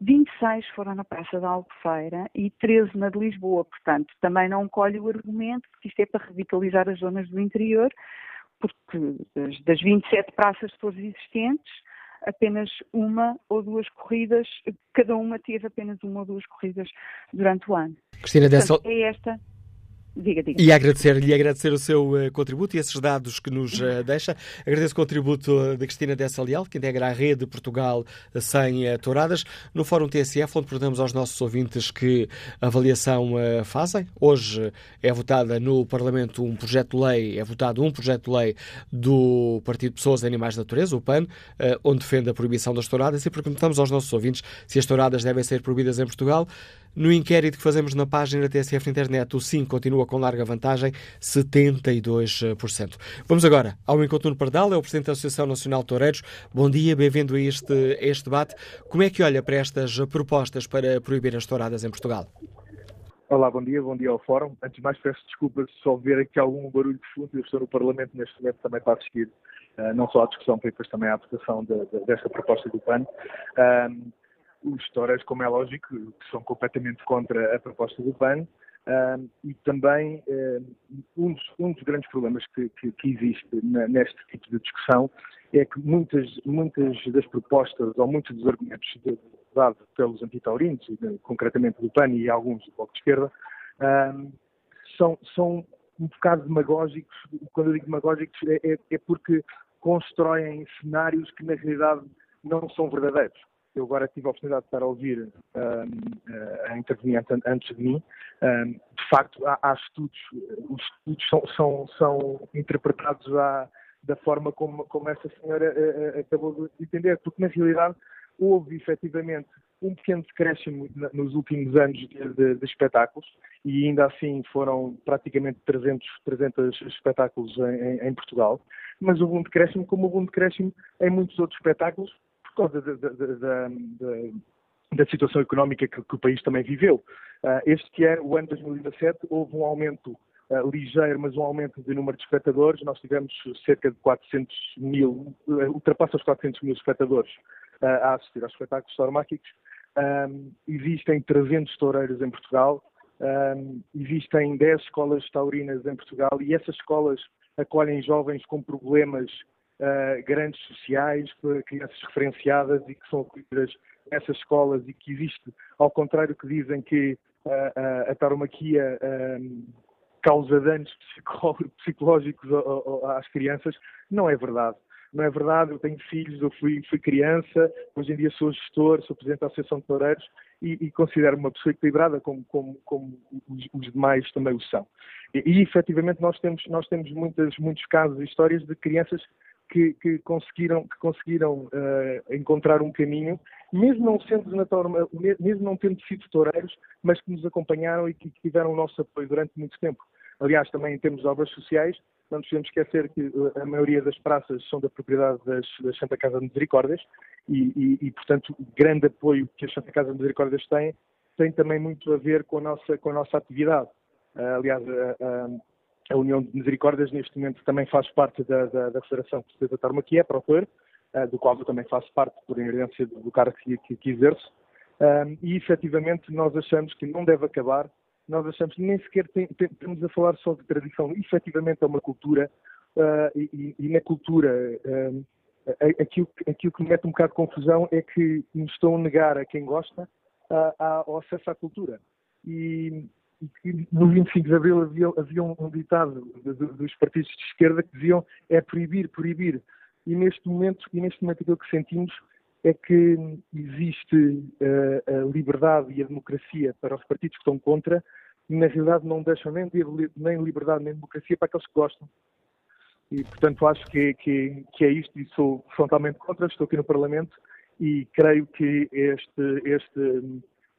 26 foram na Praça da Albufeira e 13 na de Lisboa, portanto também não colhe o argumento que isto é para revitalizar as zonas do interior, porque das 27 praças todas existentes, apenas uma ou duas corridas, cada uma teve apenas uma ou duas corridas durante o ano. Cristina Dessa... Portanto, é esta... Diga. E agradecer o seu contributo e esses dados que nos deixa. Agradeço o contributo da Cristina Dessa Leal, que integra a Rede Portugal sem Touradas, no Fórum TSF, onde perguntamos aos nossos ouvintes que avaliação fazem. Hoje é votado no Parlamento um projeto de lei do Partido Pessoas, Animais e Natureza, o PAN, onde defende a proibição das touradas, e perguntamos aos nossos ouvintes se as touradas devem ser proibidas em Portugal. No inquérito que fazemos na página da TSF na internet, o sim continua com larga vantagem, 72%. Vamos agora ao encontro no Pardal, é o Presidente da Associação Nacional de Toureiros. Bom dia, bem-vindo a este debate. Como é que olha para estas propostas para proibir as touradas em Portugal? Olá, bom dia ao Fórum. Antes de mais, peço desculpa se houver aqui algum barulho de fundo. Eu estou no Parlamento neste momento também para assistir, não só à discussão, mas depois também à votação desta proposta do PAN. Os toureiros, como é lógico, que são completamente contra a proposta do PAN, e também um dos grandes problemas que existe neste tipo de discussão é que muitas das propostas ou muitos dos argumentos dados pelos antitaurinos, concretamente do PAN e alguns do Bloco de Esquerda, são um bocado demagógicos. Quando eu digo demagógicos é porque constroem cenários que na realidade não são verdadeiros. Eu agora tive a oportunidade de estar a ouvir a interveniente antes de mim. De facto, há estudos, os estudos são interpretados da forma como essa senhora acabou de entender, porque na realidade houve efetivamente um pequeno decréscimo nos últimos anos de espetáculos e ainda assim foram praticamente 300 espetáculos em Portugal, mas houve um decréscimo como houve um decréscimo em muitos outros espetáculos, por causa da situação económica que o país também viveu. Este ano, o ano 2017, houve um aumento ligeiro, mas um aumento de número de espectadores. Nós tivemos cerca de 400 mil, ultrapassa os 400 mil espectadores a assistir aos espetáculos tauromáquicos. Existem 300 toureiros em Portugal, existem 10 escolas taurinas em Portugal e essas escolas acolhem jovens com problemas grandes sociais, crianças referenciadas e que são acolhidas nessas escolas e que existe, ao contrário que dizem que a tauromaquia causa danos psicológicos às crianças, não é verdade. Não é verdade, eu tenho filhos, eu fui criança, hoje em dia sou gestor, sou presidente da Associação de Toureiros e considero-me uma pessoa equilibrada como os demais também o são. E efetivamente nós temos muitos casos e histórias de crianças que conseguiram encontrar um caminho, mesmo não tendo sido toureiros, mas que nos acompanharam e que tiveram o nosso apoio durante muito tempo. Aliás, também em termos de obras sociais, Não nos podemos esquecer que a maioria das praças são da propriedade das Santa Casa de Misericórdias e, portanto, o grande apoio que as Santa Casa de Misericórdias têm tem também muito a ver com a nossa atividade. Aliás, a União de Misericórdias, neste momento, também faz parte da Federação Portuguesa da Tauromaquia, do qual eu também faço parte por ingerência do cargo que exerço. E, efetivamente, nós achamos que não deve acabar. Nós achamos que nem sequer estamos a falar só de tradição. Efetivamente é uma cultura e na cultura aquilo que me mete um bocado de confusão é que nos estão a negar a quem gosta ao acesso à cultura. E no 25 de Abril havia um ditado dos partidos de esquerda que diziam é proibir, proibir. E neste momento aquilo que sentimos é que existe a liberdade e a democracia para os partidos que estão contra e, na realidade, não deixam nem liberdade nem democracia para aqueles que gostam. E, portanto, acho que é isto e sou frontalmente contra. Estou aqui no Parlamento e creio que este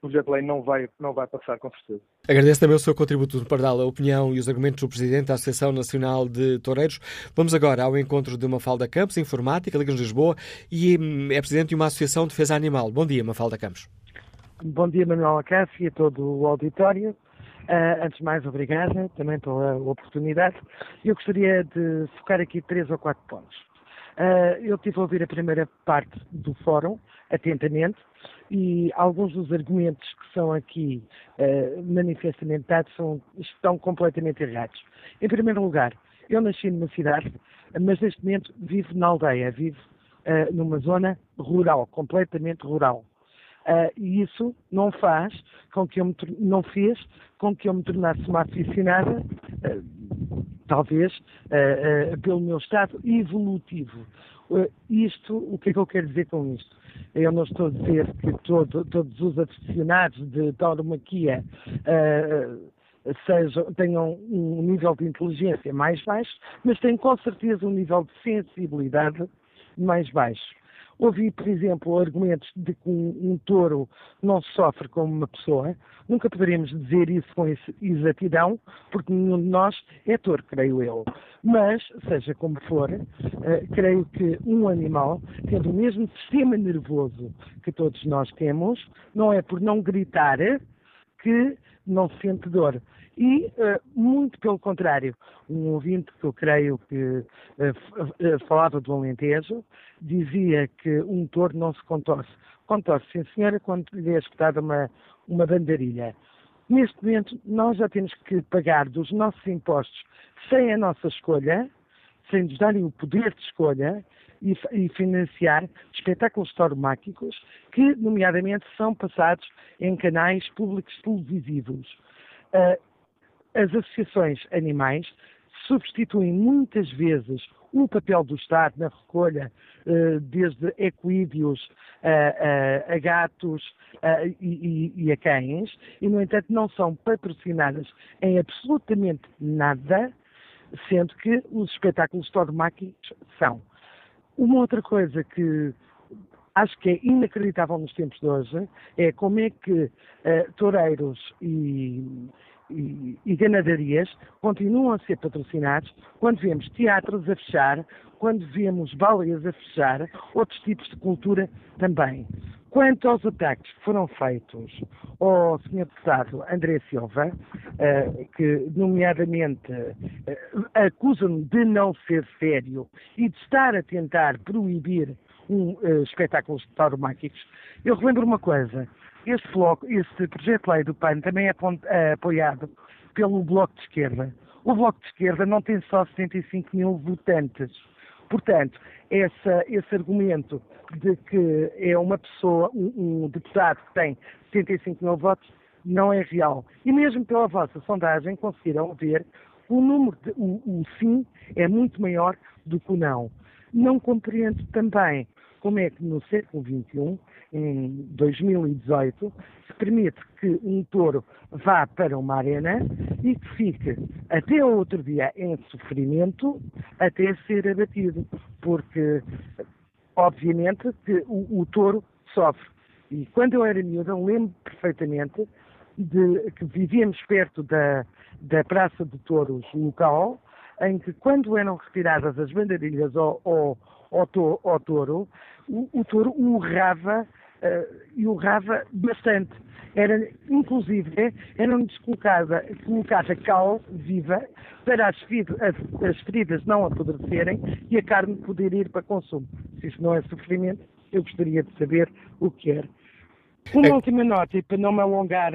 projeto de lei não vai passar, com certeza. Agradeço também o seu contributo do Pardal, a opinião e os argumentos do Presidente da Associação Nacional de Toureiros. Vamos agora ao encontro de Mafalda Campos, informática, Liga-nos Lisboa, e é Presidente de uma Associação de Defesa Animal. Bom dia, Mafalda Campos. Bom dia, Manuel Acácio e a todo o auditório. Antes de mais, obrigada também pela oportunidade. Eu gostaria de focar aqui 3 ou 4 pontos. Eu tive a ouvir a primeira parte do fórum, atentamente, e alguns dos argumentos que são aqui manifestamente dados estão completamente errados. Em primeiro lugar, eu nasci numa cidade, mas neste momento vivo na aldeia, vivo numa zona rural, completamente rural. E isso não fez com que eu me tornasse uma aficionada, talvez pelo meu estado evolutivo. O que é que eu quero dizer com isto? Eu não estou a dizer que todos os aficionados de tauromaquia tenham um nível de inteligência mais baixo, mas têm com certeza um nível de sensibilidade mais baixo. Ouvi, por exemplo, argumentos de que um touro não sofre como uma pessoa. Nunca poderíamos dizer isso com exatidão, porque nenhum de nós é touro, creio eu. Mas, seja como for, creio que um animal, tendo o mesmo sistema nervoso que todos nós temos, não é por não gritar que não sente dor. E, muito pelo contrário, um ouvinte que eu creio que falava do Alentejo dizia que um touro não se contorce. Contorce, sim senhora, quando lhe é espetada uma bandarilha. Neste momento, nós já temos que pagar dos nossos impostos sem a nossa escolha, sem nos darem o poder de escolha e financiar espetáculos tauromáquicos que, nomeadamente, são passados em canais públicos televisivos. As associações animais substituem muitas vezes o papel do Estado na recolha, desde equídeos a gatos e a cães, e, no entanto, não são patrocinadas em absolutamente nada, sendo que os espetáculos tauromáquicos são. Uma outra coisa que acho que é inacreditável nos tempos de hoje é como é que toureiros e ganadarias continuam a ser patrocinados quando vemos teatros a fechar, quando vemos balés a fechar, outros tipos de cultura também. Quanto aos ataques que foram feitos ao Sr. Deputado André Silva, que nomeadamente acusam-me de não ser sério e de estar a tentar proibir espetáculos tauromáquicos, eu relembro uma coisa. Este projeto de lei do PAN também é apoiado pelo Bloco de Esquerda. O Bloco de Esquerda não tem só 75 mil votantes. Portanto, esse argumento de que é uma pessoa, um deputado que tem 75 mil votos, não é real. E mesmo pela vossa sondagem conseguiram ver o número de o sim é muito maior do que o não. Não compreendo também como é que no século XXI, em 2018, se permite que um touro vá para uma arena e que fique até outro dia em sofrimento até ser abatido, porque obviamente que o touro sofre. E quando eu era miúda, eu lembro perfeitamente de que vivíamos perto da Praça de Touros local em que quando eram retiradas as bandeirilhas ao touro, o touro urrava e urrava bastante. Era, inclusive, era-nos colocada cal viva para as feridas não apodrecerem e a carne poder ir para consumo. Se isso não é sofrimento, eu gostaria de saber o que era. Uma última nota, e para não me alongar,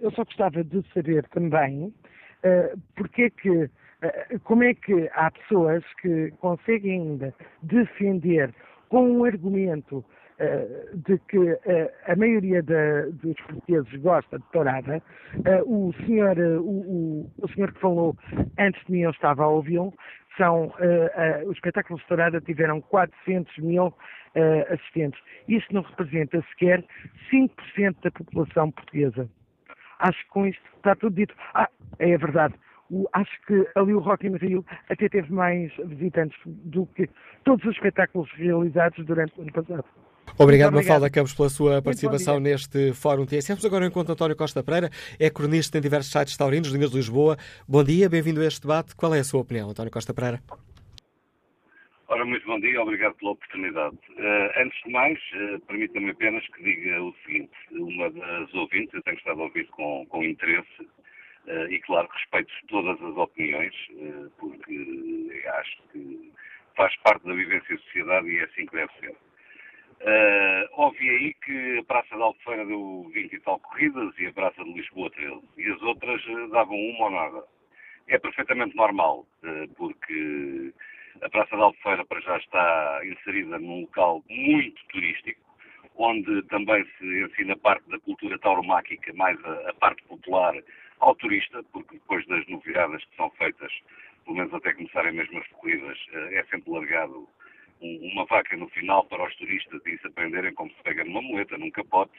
eu só gostava de saber também porque é que, como é que há pessoas que conseguem ainda defender com um argumento de que a maioria dos portugueses gosta de tourada. O senhor que falou antes de mim, eu estava a ouvi-lo, os espetáculos de tourada tiveram 400 mil assistentes. Isto não representa sequer 5% da população portuguesa. Acho que com isto está tudo dito. É verdade. Acho que ali o Rock in Rio até teve mais visitantes do que todos os espetáculos realizados durante o ano passado. Obrigado, Mafalda Campos, pela sua participação neste Fórum TSF. Agora eu encontro António Costa Pereira, é cronista em diversos sites taurinos, Linhas de Lisboa. Bom dia, bem-vindo a este debate. Qual é a sua opinião, António Costa Pereira? Ora, muito bom dia, obrigado pela oportunidade. Antes de mais, permita-me apenas que diga o seguinte. Uma das ouvintes, eu tenho estado a ouvir com interesse e, claro, respeito todas as opiniões, porque acho que faz parte da vivência da sociedade e é assim que deve ser. Ouvi aí que a Praça da Albufeira deu 20 e tal corridas e a Praça de Lisboa 13, e as outras davam uma ou nada. É perfeitamente normal, porque a Praça da Albufeira para já está inserida num local muito turístico, onde também se ensina parte da cultura tauromáquica, mais a parte popular, ao turista, porque depois das novidades que são feitas, pelo menos até começarem mesmo as corridas, é sempre largado uma vaca no final para os turistas e se aprenderem como se pega numa muleta, num capote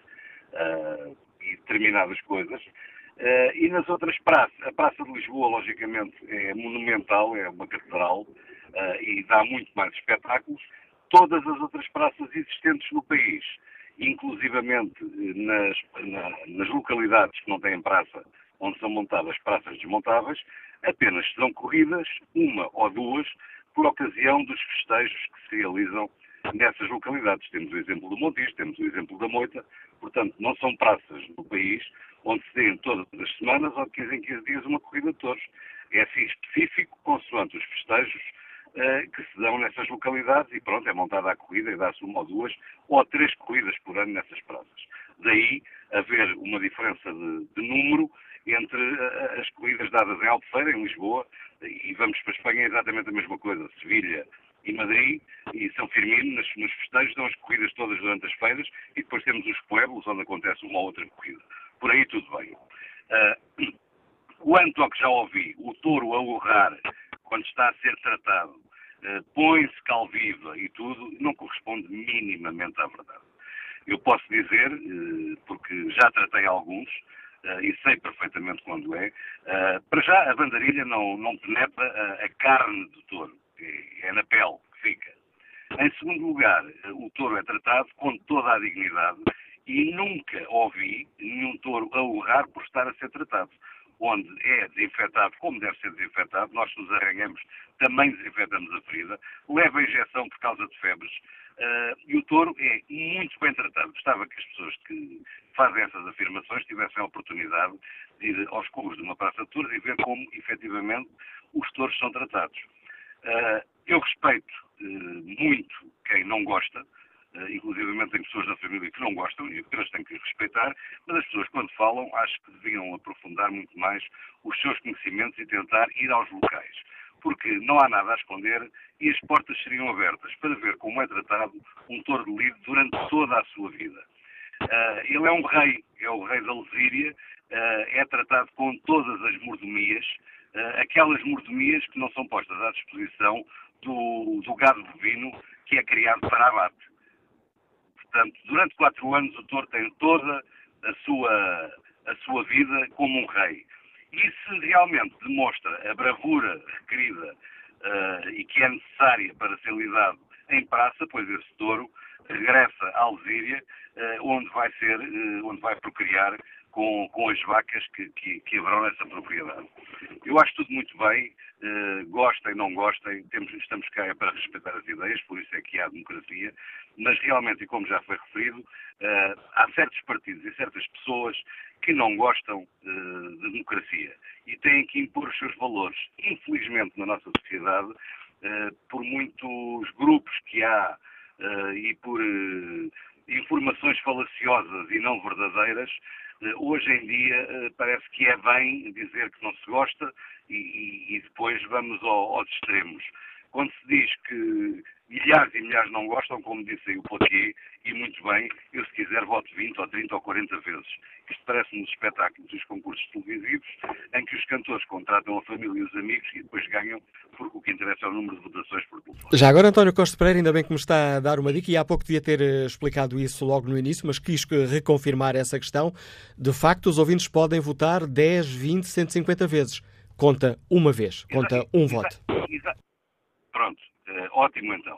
e determinadas coisas. E nas outras praças, a Praça de Lisboa, logicamente, é monumental, é uma catedral e dá muito mais espetáculos. Todas as outras praças existentes no país, inclusivamente nas localidades que não têm praça, onde são montadas praças desmontáveis, apenas serão corridas, uma ou duas, por ocasião dos festejos que se realizam nessas localidades. Temos o exemplo do Montijo, temos o exemplo da Moita. Portanto, não são praças no país onde se têm todas as semanas ou de 15 em 15 dias uma corrida de touros. É assim específico, consoante os festejos que se dão nessas localidades e pronto, é montada a corrida e dá-se uma ou duas ou três corridas por ano nessas praças. Daí haver uma diferença de número entre as corridas dadas em Albufeira, em Lisboa, e vamos para a Espanha é exatamente a mesma coisa, Sevilha e Madrid, e São Firmino, nos festejos, dão as corridas todas durante as feiras, e depois temos os pueblos, onde acontece uma ou outra corrida. Por aí tudo bem. Quanto ao que já ouvi, o touro a urrar, quando está a ser tratado, põe-se cal viva e tudo, não corresponde minimamente à verdade. Eu posso dizer, porque já tratei alguns, e sei perfeitamente quando é, para já a bandarilha não penetra a carne do touro, é na pele que fica. Em segundo lugar, o touro é tratado com toda a dignidade e nunca ouvi nenhum touro a urrar por estar a ser tratado, onde é desinfetado como deve ser desinfetado, nós nos arranhamos, também desinfetamos a ferida, leva a injeção por causa de febres, e o touro é muito bem tratado. Gostava que as pessoas que fazem essas afirmações tivessem a oportunidade de ir aos cursos de uma praça de touros e ver como, efetivamente, os touros são tratados. Eu respeito muito quem não gosta, inclusive tem pessoas da família que não gostam e que eles têm que respeitar, mas as pessoas, quando falam, acho que deviam aprofundar muito mais os seus conhecimentos e tentar ir aos locais, porque não há nada a esconder e as portas seriam abertas para ver como é tratado um touro de lide durante toda a sua vida. Ele é um rei, é o rei da Lesíria, é tratado com todas as mordomias, aquelas mordomias que não são postas à disposição do gado bovino que é criado para abate. Portanto, durante 4 anos o touro tem toda a sua vida como um rei. E se realmente demonstra a bravura requerida e que é necessária para ser lidado em praça, pois esse touro regressa à Lesíria, onde vai procriar com as vacas que haverão nessa propriedade. Eu acho tudo muito bem, gostem, não gostem, estamos cá para respeitar as ideias, por isso é que há democracia, mas realmente, e como já foi referido, há certos partidos e certas pessoas que não gostam de democracia e têm que impor os seus valores. Infelizmente, na nossa sociedade, por muitos grupos que há e por informações falaciosas e não verdadeiras, hoje em dia parece que é bem dizer que não se gosta e depois vamos aos extremos. Quando se diz que milhares e milhares não gostam, como disse aí o Potier, e muito bem, eu se quiser voto 20 ou 30 ou 40 vezes. Isto parece-me um espetáculo dos concursos televisivos em que os cantores contratam a família e os amigos e depois ganham, porque o que interessa é o número de votações por telefone. Já agora, António Costa Pereira, ainda bem que me está a dar uma dica, e há pouco devia ter explicado isso logo no início, mas quis reconfirmar essa questão. De facto, os ouvintes podem votar 10, 20, 150 vezes. Conta uma vez, conta um voto. Exato. Pronto, ótimo então.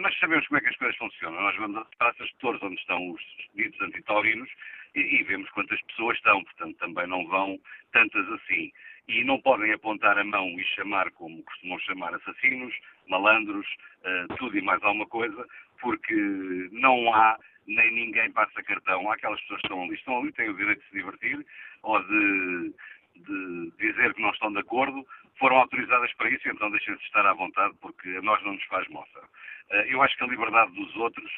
Mas sabemos como é que as coisas funcionam. Nós vamos às praças de touros onde estão os ditos antitaurinos e vemos quantas pessoas estão, portanto também não vão tantas assim. E não podem apontar a mão e chamar, como costumam chamar, assassinos, malandros, tudo e mais alguma coisa, porque não há nem ninguém passa cartão. Há aquelas pessoas que estão ali, têm o direito de se divertir ou de dizer que não estão de acordo, foram autorizadas para isso, então deixem-se estar à vontade, porque a nós não nos faz moça. Eu acho que a liberdade dos outros,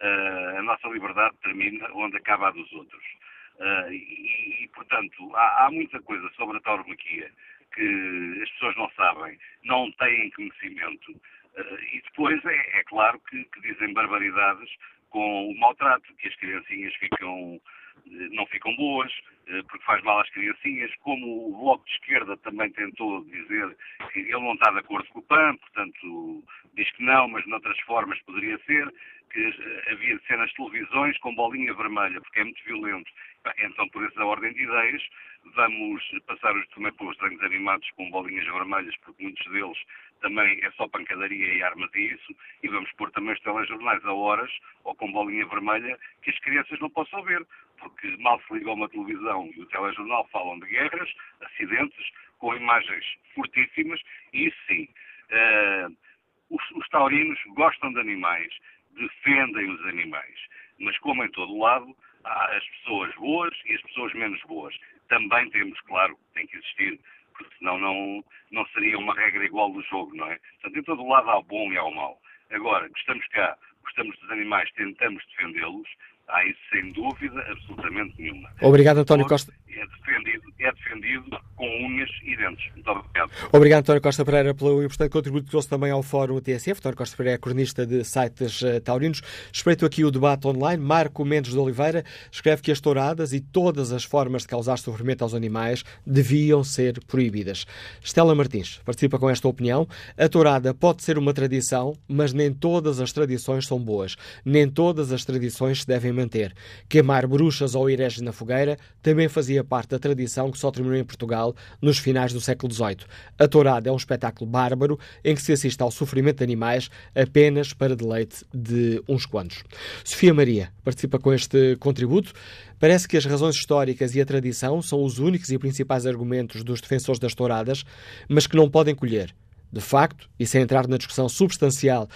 a nossa liberdade termina onde acaba a dos outros. Portanto, há muita coisa sobre a tauromaquia que as pessoas não sabem, não têm conhecimento. E depois é claro que dizem barbaridades com o maltrato, que as criancinhas não ficam boas, porque faz mal às criancinhas, como o Bloco de Esquerda também tentou dizer que ele não está de acordo com o PAN, portanto diz que não, mas noutras formas poderia ser, que havia cenas de televisões com bolinha vermelha, porque é muito violento. Então, por essa ordem de ideias, vamos passar os também pelos desenhos animados com bolinhas vermelhas, porque muitos deles também é só pancadaria e armas e isso, e vamos pôr também os telejornais a horas, ou com bolinha vermelha, que as crianças não possam ver, porque mal se liga uma televisão e o telejornal falam de guerras, acidentes, com imagens fortíssimas, e isso sim. Os taurinos gostam de animais, defendem os animais, mas como em todo lado, há as pessoas boas e as pessoas menos boas. Também temos, claro, tem que existir, porque senão não seria uma regra igual do jogo, não é? Portanto, em todo lado há o bom e há o mau. Agora, que estamos cá, gostamos dos animais, tentamos defendê-los, há isso sem dúvida absolutamente nenhuma. Obrigado, António Costa. É defendido com unhas e dentes. Muito obrigado. Obrigado, António Costa Pereira, pelo importante contributo que trouxe também ao Fórum TSF. António Costa Pereira é cronista de sites taurinos. Espreito aqui o debate online. Marco Mendes de Oliveira escreve que as touradas e todas as formas de causar sofrimento aos animais deviam ser proibidas. Estela Martins participa com esta opinião. A tourada pode ser uma tradição, mas nem todas as tradições são boas. Nem todas as tradições se devem manter. Queimar bruxas ou hereges na fogueira também fazia parte da tradição que só terminou em Portugal nos finais do século XVIII. A tourada é um espetáculo bárbaro em que se assiste ao sofrimento de animais apenas para deleite de uns quantos. Sofia Maria participa com este contributo. Parece que as razões históricas e a tradição são os únicos e principais argumentos dos defensores das touradas, mas que não podem colher. De facto, e sem entrar na discussão substancial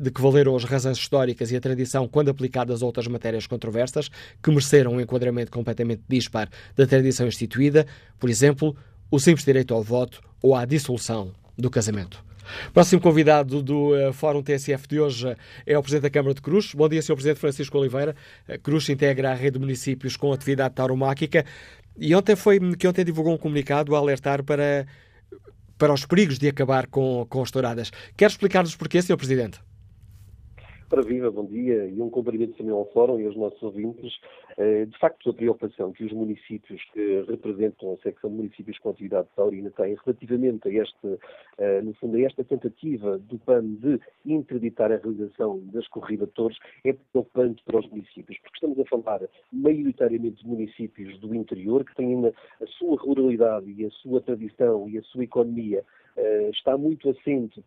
de que valeram as razões históricas e a tradição quando aplicadas a outras matérias controversas, que mereceram um enquadramento completamente dispar da tradição instituída, por exemplo, o simples direito ao voto ou à dissolução do casamento. Próximo convidado do Fórum TSF de hoje é o Presidente da Câmara de Cruz. Bom dia, Sr. Presidente Francisco Oliveira. Cruz integra a rede de municípios com atividade tauromáquica e ontem divulgou um comunicado a alertar para os perigos de acabar com as touradas. Quer explicar-nos porquê, Sr. Presidente? Para viva, bom dia, e um cumprimento também ao Fórum e aos nossos ouvintes. De facto, a preocupação que os municípios que representam a secção de municípios com atividade taurina têm relativamente a esta tentativa do PAN de interditar a realização das corridas de touros é preocupante para os municípios, porque estamos a falar maioritariamente de municípios do interior que têm a sua ruralidade e a sua tradição e a sua economia está muito assente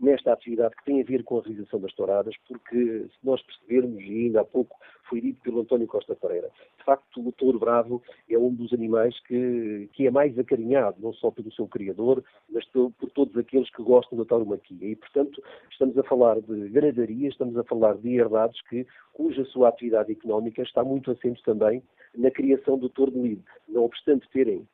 nesta atividade que tem a ver com a realização das touradas, porque se nós percebermos, e ainda há pouco foi dito pelo António Costa Pereira, de facto o touro bravo é um dos animais que é mais acarinhado, não só pelo seu criador, mas por todos aqueles que gostam da tauromaquia. E, portanto, estamos a falar de ganadarias, estamos a falar de herdados cuja sua atividade económica está muito assente também na criação do touro de lide, não obstante terem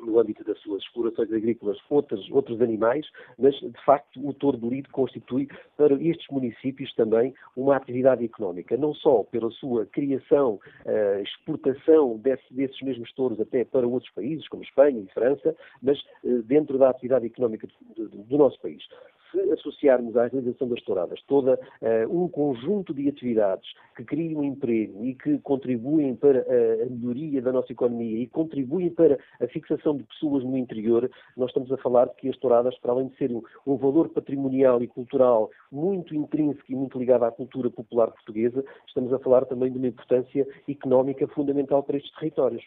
no âmbito das suas explorações agrícolas outros animais, mas, de facto, o touro de lide constitui para estes municípios também uma atividade económica, não só pela sua criação, exportação desses mesmos touros até para outros países, como Espanha e França, mas dentro da atividade económica do nosso país. Se associarmos à realização das touradas todo um conjunto de atividades que criam emprego e que contribuem para a melhoria da nossa economia e contribuem para a fixação de pessoas no interior, nós estamos a falar de que as touradas, para além de serem um valor patrimonial e cultural muito intrínseco e muito ligado à cultura popular portuguesa, estamos a falar também de uma importância económica fundamental para estes territórios.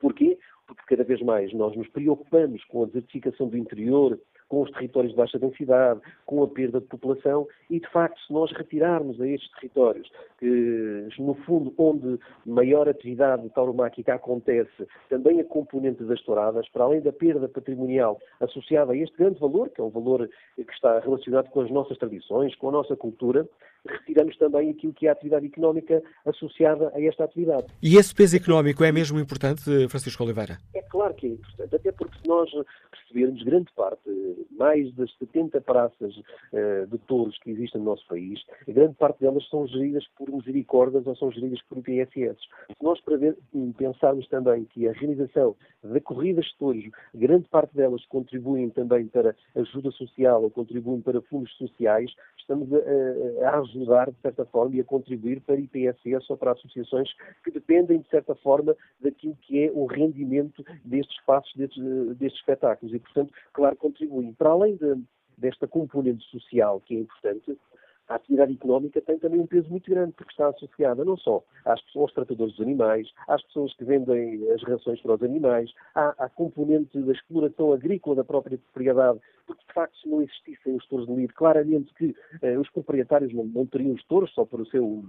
Porquê? Porque cada vez mais nós nos preocupamos com a desertificação do interior, com os territórios de baixa densidade, com a perda de população e, de facto, se nós retirarmos a estes territórios, que, no fundo, onde maior atividade tauromáquica acontece, também a componente das touradas, para além da perda patrimonial associada a este grande valor, que é um valor que está relacionado com as nossas tradições, com a nossa cultura, retiramos também aquilo que é a atividade económica associada a esta atividade. E esse peso económico é mesmo importante, Francisco Oliveira? É claro que é importante, até porque se nós percebermos grande parte, mais das 70 praças de touros que existem no nosso país, a grande parte delas são geridas por misericórdias ou são geridas por TSFs. Se nós pensarmos também que a realização de corridas de touros, grande parte delas contribuem também para ajuda social ou contribuem para fundos sociais, estamos a ajudar, de certa forma, e a contribuir para IPSS ou para associações que dependem, de certa forma, daquilo que é o rendimento destes espaços, destes espetáculos. E, portanto, claro, contribuem. Para além desta componente social que é importante, a atividade económica tem também um peso muito grande, porque está associada não só às pessoas, aos tratadores dos animais, às pessoas que vendem as rações para os animais, à componente da exploração agrícola da própria propriedade, porque, de facto, se não existissem os touros de lide, claramente que os proprietários não teriam os touros só para o seu...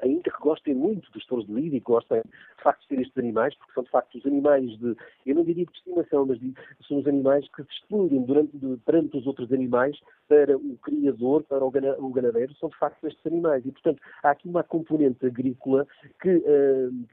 ainda que gostem muito dos touros de lide e gostem, de facto, de ter estes animais, porque são, de facto, os animais de, eu não diria de estimação, mas são os animais que se distinguem perante os outros animais para o criador, para o ganadeiro, são, de facto, estes animais. E, portanto, há aqui uma componente agrícola que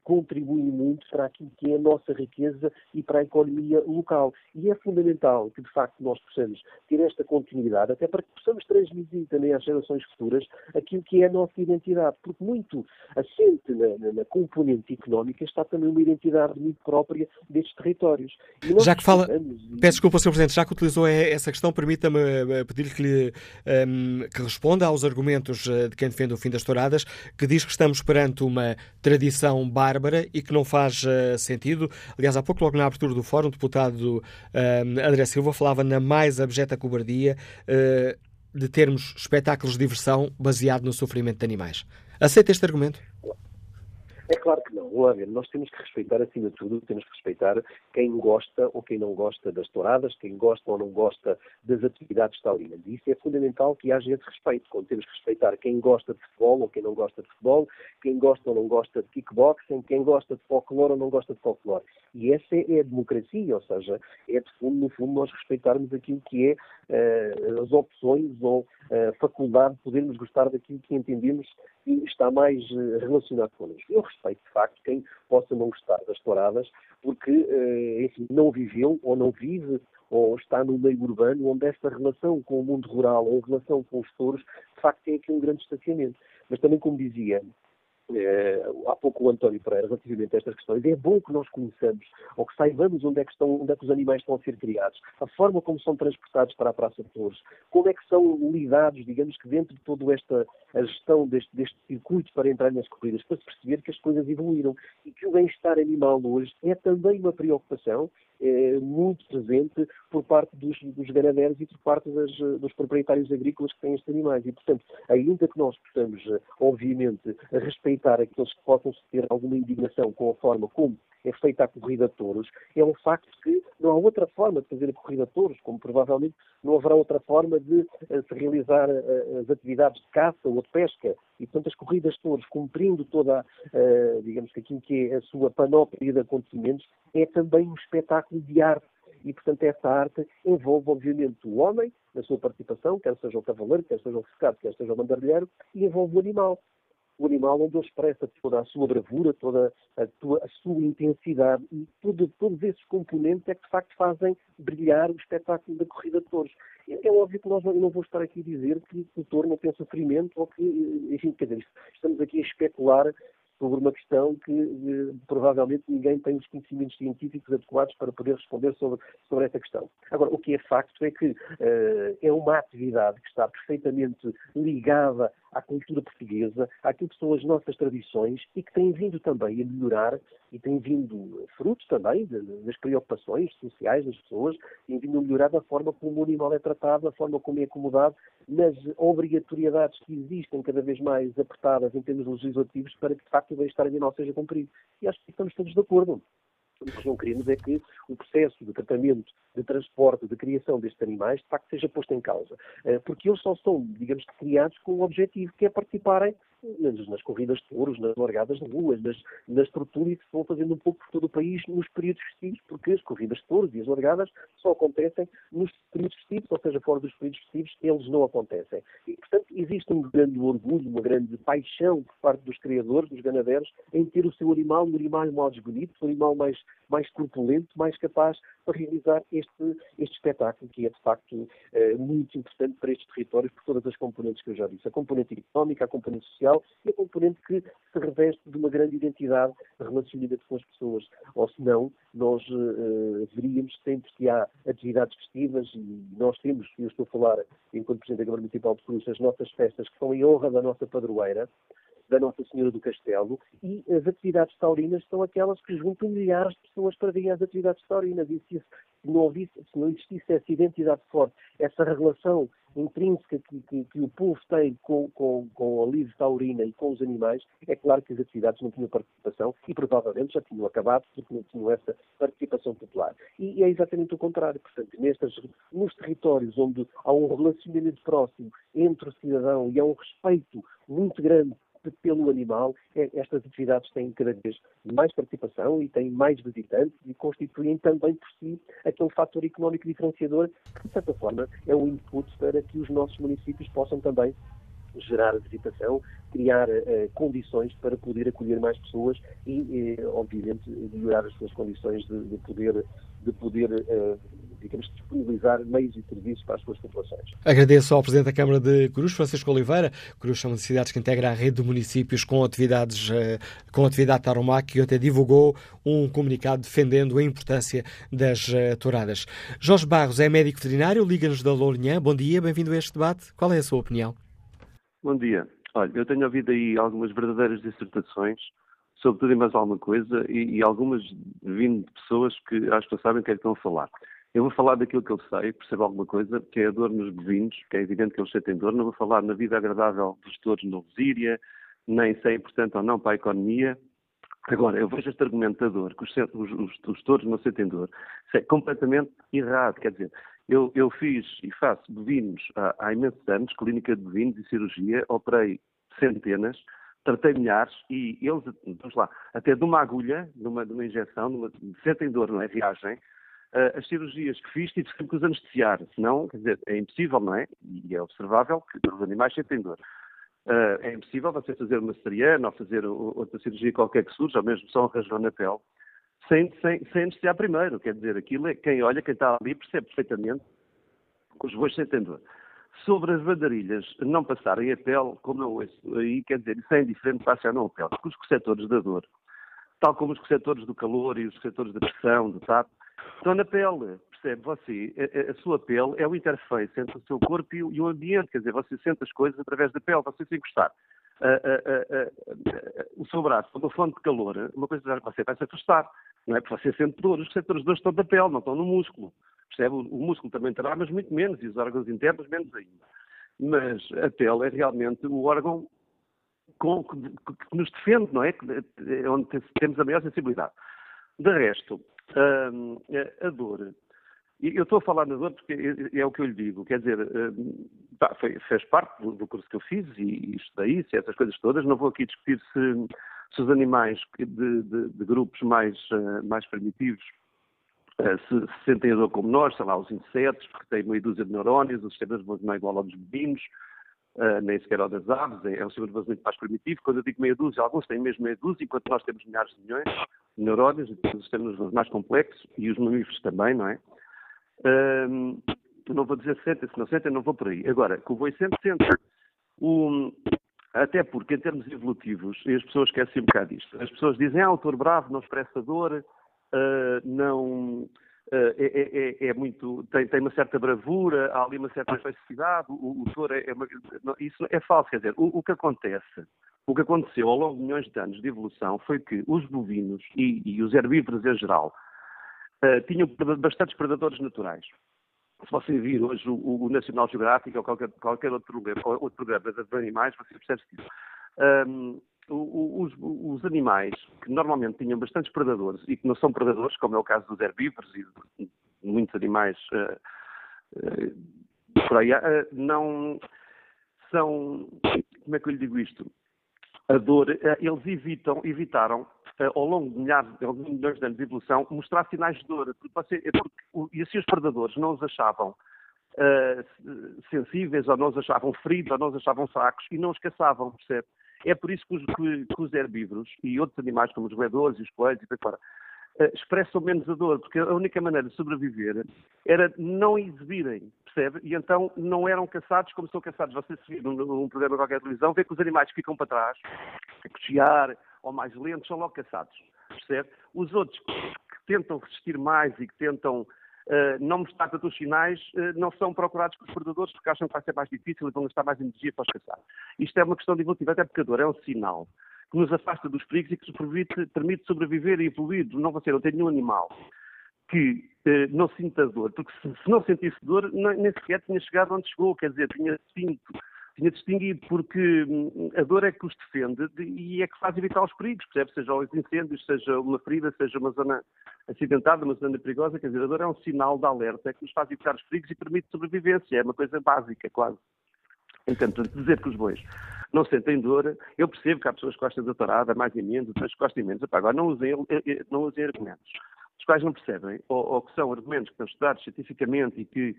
contribui muito para aquilo que é a nossa riqueza e para a economia local. E é fundamental que, de facto, nós possamos ter esta continuidade, até para que possamos transmitir também às gerações futuras aquilo que é a nossa identidade, porque muito assente na componente económica está também uma identidade muito própria destes territórios. E já que fala, peço desculpa, Sr. Presidente, já que utilizou essa questão, permita-me pedir-lhe que responda aos argumentos de quem defende o fim das touradas, que diz que estamos perante uma tradição bárbara e que não faz sentido. Aliás, há pouco, logo na abertura do fórum, o deputado André Silva falava na mais abjeta cobardia de termos espetáculos de diversão baseado no sofrimento de animais. Aceita este argumento? É claro que não. Nós temos que respeitar, acima de tudo, temos que respeitar quem gosta ou quem não gosta das touradas, quem gosta ou não gosta das atividades taurinas. E isso é fundamental que haja esse respeito. Quando temos que respeitar quem gosta de futebol ou quem não gosta de futebol, quem gosta ou não gosta de kickboxing, quem gosta de folclore ou não gosta de folclore. E essa é a democracia, ou seja, é de fundo, no fundo, nós respeitarmos aquilo que é as opções ou a faculdade de podermos gostar daquilo que entendemos e está mais relacionado connosco. Eu respeito, de facto, quem possa não gostar das touradas, porque enfim, não viveu ou não vive ou está no meio urbano, onde esta relação com o mundo rural ou relação com os touros, de facto, tem aqui um grande distanciamento. Mas também, como dizia há pouco o António Pereira, relativamente a estas questões, é bom que nós conheçamos ou que saibamos onde é que os animais estão a ser criados, a forma como são transportados para a Praça de Touros, como é que são lidados, digamos que dentro de toda esta a gestão deste circuito para entrar nas corridas, para se perceber que as coisas evoluíram e que o bem-estar animal hoje é também uma preocupação muito presente por parte dos ganadeiros e por parte dos proprietários agrícolas que têm estes animais. E, portanto, ainda que nós possamos, obviamente, respeitar aqueles que possam ter alguma indignação com a forma como é feita a corrida a touros, é um facto que não há outra forma de fazer a corrida a touros, como provavelmente não haverá outra forma de se realizar as atividades de caça ou de pesca. E, portanto, as corridas de touros, cumprindo toda, digamos que aquilo que é a sua panóplia de acontecimentos, é também um espetáculo de arte. E, portanto, essa arte envolve, obviamente, o homem, na sua participação, quer seja o cavaleiro, quer seja o pescado, quer seja o bandardilheiro, e envolve o animal. O animal onde ele expressa toda a sua bravura, toda a sua intensidade, e todos esses componentes é que, de facto, fazem brilhar o espetáculo da corrida de touros. É óbvio que eu não vou estar aqui a dizer que o touro não tem sofrimento, ou que, enfim, estamos aqui a especular sobre uma questão que provavelmente ninguém tem os conhecimentos científicos adequados para poder responder sobre essa questão. Agora, o que é facto é que é uma atividade que está perfeitamente ligada à cultura portuguesa, àquilo que são as nossas tradições e que tem vindo também a melhorar e tem vindo frutos também das preocupações sociais das pessoas, tem vindo a melhorar da forma como o animal é tratado, da forma como é acomodado, nas obrigatoriedades que existem cada vez mais apertadas em termos legislativos para que, de facto, o bem-estar animal seja cumprido. E acho que estamos todos de acordo. O que nós não queremos é que o processo de tratamento, de transporte, de criação destes animais, de facto, seja posto em causa. Porque eles só são, digamos, criados com o objetivo que é participarem nas corridas de touros, nas largadas de ruas, nas tertúlias que se vão fazendo um pouco por todo o país nos períodos festivos, porque as corridas de touros e as largadas só acontecem nos períodos festivos, ou seja, fora dos períodos festivos, eles não acontecem. E, portanto, existe um grande orgulho, uma grande paixão por parte dos criadores, dos ganadeiros, em ter o seu animal, um animal mais bonito, um animal mais corpulento, mais capaz para realizar este espetáculo, que é, de facto, muito importante para estes territórios, por todas as componentes que eu já disse. A componente económica, a componente social, e a componente que se reveste de uma grande identidade relacionada com as pessoas. Ou senão, nós veríamos sempre que há atividades festivas, e nós temos, eu estou a falar enquanto Presidente da Câmara Municipal de Porto, as nossas festas que são em honra da nossa padroeira, da Nossa Senhora do Castelo, e as atividades taurinas são aquelas que juntam milhares de pessoas para virem às atividades taurinas. E se não existisse essa identidade forte, essa relação intrínseca que o povo tem com a lide taurina e com os animais, é claro que as atividades não tinham participação e provavelmente já tinham acabado porque não tinham essa participação popular. E é exatamente o contrário. Portanto, nos territórios onde há um relacionamento próximo entre o cidadão e há um respeito muito grande pelo animal, estas atividades têm cada vez mais participação e têm mais visitantes e constituem também por si aquele fator económico diferenciador que, de certa forma, é um input para que os nossos municípios possam também gerar a visitação, criar condições para poder acolher mais pessoas e, obviamente, melhorar as suas condições de poder digamos, disponibilizar meios e serviços para as suas populações. Agradeço ao Presidente da Câmara de Cruz, Francisco Oliveira. Cruz são uma das cidades que integra a rede de municípios com atividade tauromáquica, e até divulgou um comunicado defendendo a importância das touradas. Jorge Barros é médico veterinário, liga-nos da Lourinhã. Bom dia, bem-vindo a este debate. Qual é a sua opinião? Bom dia. Olha, eu tenho ouvido aí algumas verdadeiras dissertações sobre tudo e mais alguma coisa e algumas vindo de pessoas que acho que não sabem o que é que estão a falar. Eu vou falar daquilo que eu sei, percebo alguma coisa, que é a dor nos bovinos, que é evidente que eles sentem dor. Não vou falar na vida agradável dos touros no Lusíria, nem sei, portanto, ou não para a economia. Agora, eu vejo este argumento da dor, que os touros não sentem dor. Isso é completamente errado. Quer dizer, eu fiz e faço bovinos há imensos anos, clínica de bovinos e cirurgia, operei centenas, tratei milhares e eles, vamos lá, até de uma agulha, de uma injeção, sentem dor, não é? Reagem. As cirurgias que fiz tive sempre que os anestesiar, senão, quer dizer, é impossível, não é? E é observável que os animais sentem dor. É impossível você fazer uma cesariana ou fazer outra cirurgia qualquer que surja, ou mesmo só um rasgão na pele, sem anestesiar primeiro. Quer dizer, aquilo é quem olha, quem está ali, percebe perfeitamente que os bois sentem dor. Sobre as bandarilhas não passarem a pele, como eu ouço aí, quer dizer, isso é indiferente, passar não a pele, porque os receptores da dor, tal como os receptores do calor e os receptores da pressão, do tato, estão na pele, percebe? Você, a sua pele é o interface entre o seu corpo e o ambiente, quer dizer, você sente as coisas através da pele, você se encostar. O seu braço, quando a fonte de calor, uma coisa você vai se afastar, não é? Porque você sente dor, os receptores de dor estão na pele, não estão no músculo, percebe? O músculo também terá, mas muito menos, e os órgãos internos menos ainda. Mas a pele é realmente o órgão que nos defende, não é? Onde temos a maior sensibilidade. De resto, a dor, eu estou a falar na dor porque é o que eu lhe digo, quer dizer, fez parte do curso que eu fiz e estudei isso, essas coisas todas, não vou aqui discutir se os animais de grupos mais primitivos se sentem a dor como nós, sei lá, os insetos, porque têm meia dúzia de neurónios, os sistemas de voz não é igual ao dos bovinos, nem sequer ao das aves, é um sistema de voz muito mais primitivo. Quando eu digo meia dúzia, alguns têm mesmo meia dúzia, enquanto nós temos milhares de milhões de neurónios, e temos os sistemas de voz mais complexos, e os mamíferos também, não é? Não vou dizer se sentem, se não sentem, não vou por aí. Agora, que o boi sempre sente. Até porque, em termos evolutivos, e as pessoas esquecem um bocado isto, as pessoas dizem, o touro bravo não expressa dor, tem uma certa bravura, há ali uma certa felicidade, o touro isso é falso, quer dizer, o que aconteceu ao longo de milhões de anos de evolução foi que os bovinos e os herbívoros em geral tinham bastantes predadores naturais. Se você vir hoje o National Geographic ou qualquer outro programa dos animais, você percebe isso. Os animais que normalmente tinham bastantes predadores e que não são predadores, como é o caso dos herbívoros e de muitos animais por aí, não são, como é que eu lhe digo isto? A dor, eles evitaram ao longo de milhões de anos de evolução, mostrar sinais de dor. E assim os predadores não os achavam sensíveis, ou não os achavam feridos, ou não os achavam fracos, e não os caçavam, percebe? É por isso que os herbívoros e outros animais, como os roedores e os coelhos, expressam menos a dor, porque a única maneira de sobreviver era não exibirem, percebe? E então não eram caçados como são caçados. Vocês se viram num programa de qualquer televisão, vê que os animais que ficam para trás, a cochear, ou mais lentos, são logo caçados, percebe? Os outros que tentam resistir mais e que tentam não mostrar tantos sinais, não são procurados pelos predadores porque acham que vai ser mais difícil e vão gastar mais energia para os caçar. Isto é uma questão de evolutiva, até porque a dor é um sinal que nos afasta dos perigos e que nos permite sobreviver e evoluir. Não tem nenhum animal que não sinta dor, porque se não sentisse dor, nem sequer tinha chegado onde chegou, quer dizer, tinha distinguido, porque a dor é que os defende e é que faz evitar os perigos, percebe? Seja os incêndios, seja uma ferida, seja uma zona acidentada, uma zona perigosa, quer dizer, a dor é um sinal de alerta, é que nos faz evitar os perigos e permite sobrevivência, é uma coisa básica, quase. Portanto, dizer que os bois não sentem dor, eu percebo que há pessoas que gostam da tourada, mais e menos, outras que gostam menos. Agora, não usem argumentos dos quais não percebem, ou que são argumentos que estão estudados cientificamente e que,